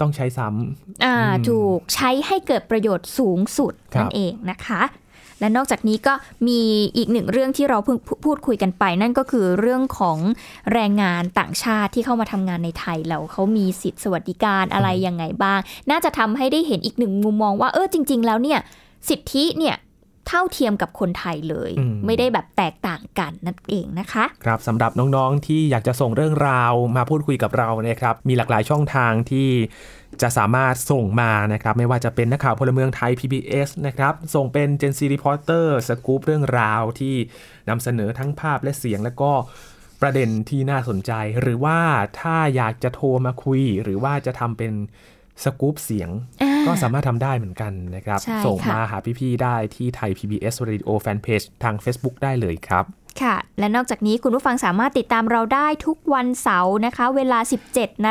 ต้องใช้ซ้ำถูกใช้ให้เกิดประโยชน์สูงสุดนั่นเองนะคะและนอกจากนี้ก็มีอีกหนึ่งเรื่องที่เราเพิ่งพูดคุยกันไปนั่นก็คือเรื่องของแรงงานต่างชาติที่เข้ามาทำงานในไทยแล้วเขามีสิทธิสวัสดิการอะไรยังไงบ้างน่าจะทำให้ได้เห็นอีกหนึ่งมุมมองว่าจริงๆแล้วเนี่ยสิทธิเนี่ยเท่าเทียมกับคนไทยเลยไม่ได้แบบแตกต่างกันนั่นเองนะคะครับสำหรับน้องๆที่อยากจะส่งเรื่องราวมาพูดคุยกับเราเนี่ยครับมีหลากหลายช่องทางที่จะสามารถส่งมานะครับไม่ว่าจะเป็นนักข่าวพลเมืองไทย PBS นะครับส่งเป็น Gen Z Reporter สกู๊ปเรื่องราวที่นำเสนอทั้งภาพและเสียงแล้วก็ประเด็นที่น่าสนใจหรือว่าถ้าอยากจะโทรมาคุยหรือว่าจะทำเป็นสกู๊ปเสียงก็สามารถทำได้เหมือนกันนะครับส่งมาหาพี่ๆได้ที่ไทย PBS Radio Fanpage ทาง Facebook ได้เลยครับค่ะและนอกจากนี้คุณผู้ฟังสามารถติดตามเราได้ทุกวันเสาร์นะคะเวลา 17:00 น.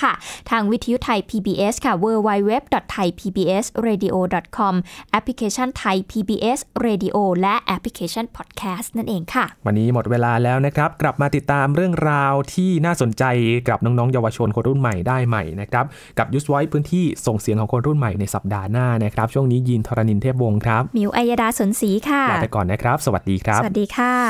ค่ะทางวิทยุไทย PBS ค่ะ www.thaipbsradio.com แอปพลิเคชัน Thai PBS Radio และแอปพลิเคชัน Podcast นั่นเองค่ะวันนี้หมดเวลาแล้วนะครับกลับมาติดตามเรื่องราวที่น่าสนใจกับน้องๆเยาวชนคนรุ่นใหม่ได้ใหม่นะครับกับ Youth Voice พื้นที่ส่งเสียงของคนรุ่นใหม่ในสัปดาห์หน้านะครับช่วงนี้ยินทรณินเทพวงศ์ครับมิวอัยดาสนศรีค่ะลาไปก่อนนะครับสวัสดีครับสวัสดีค่ะ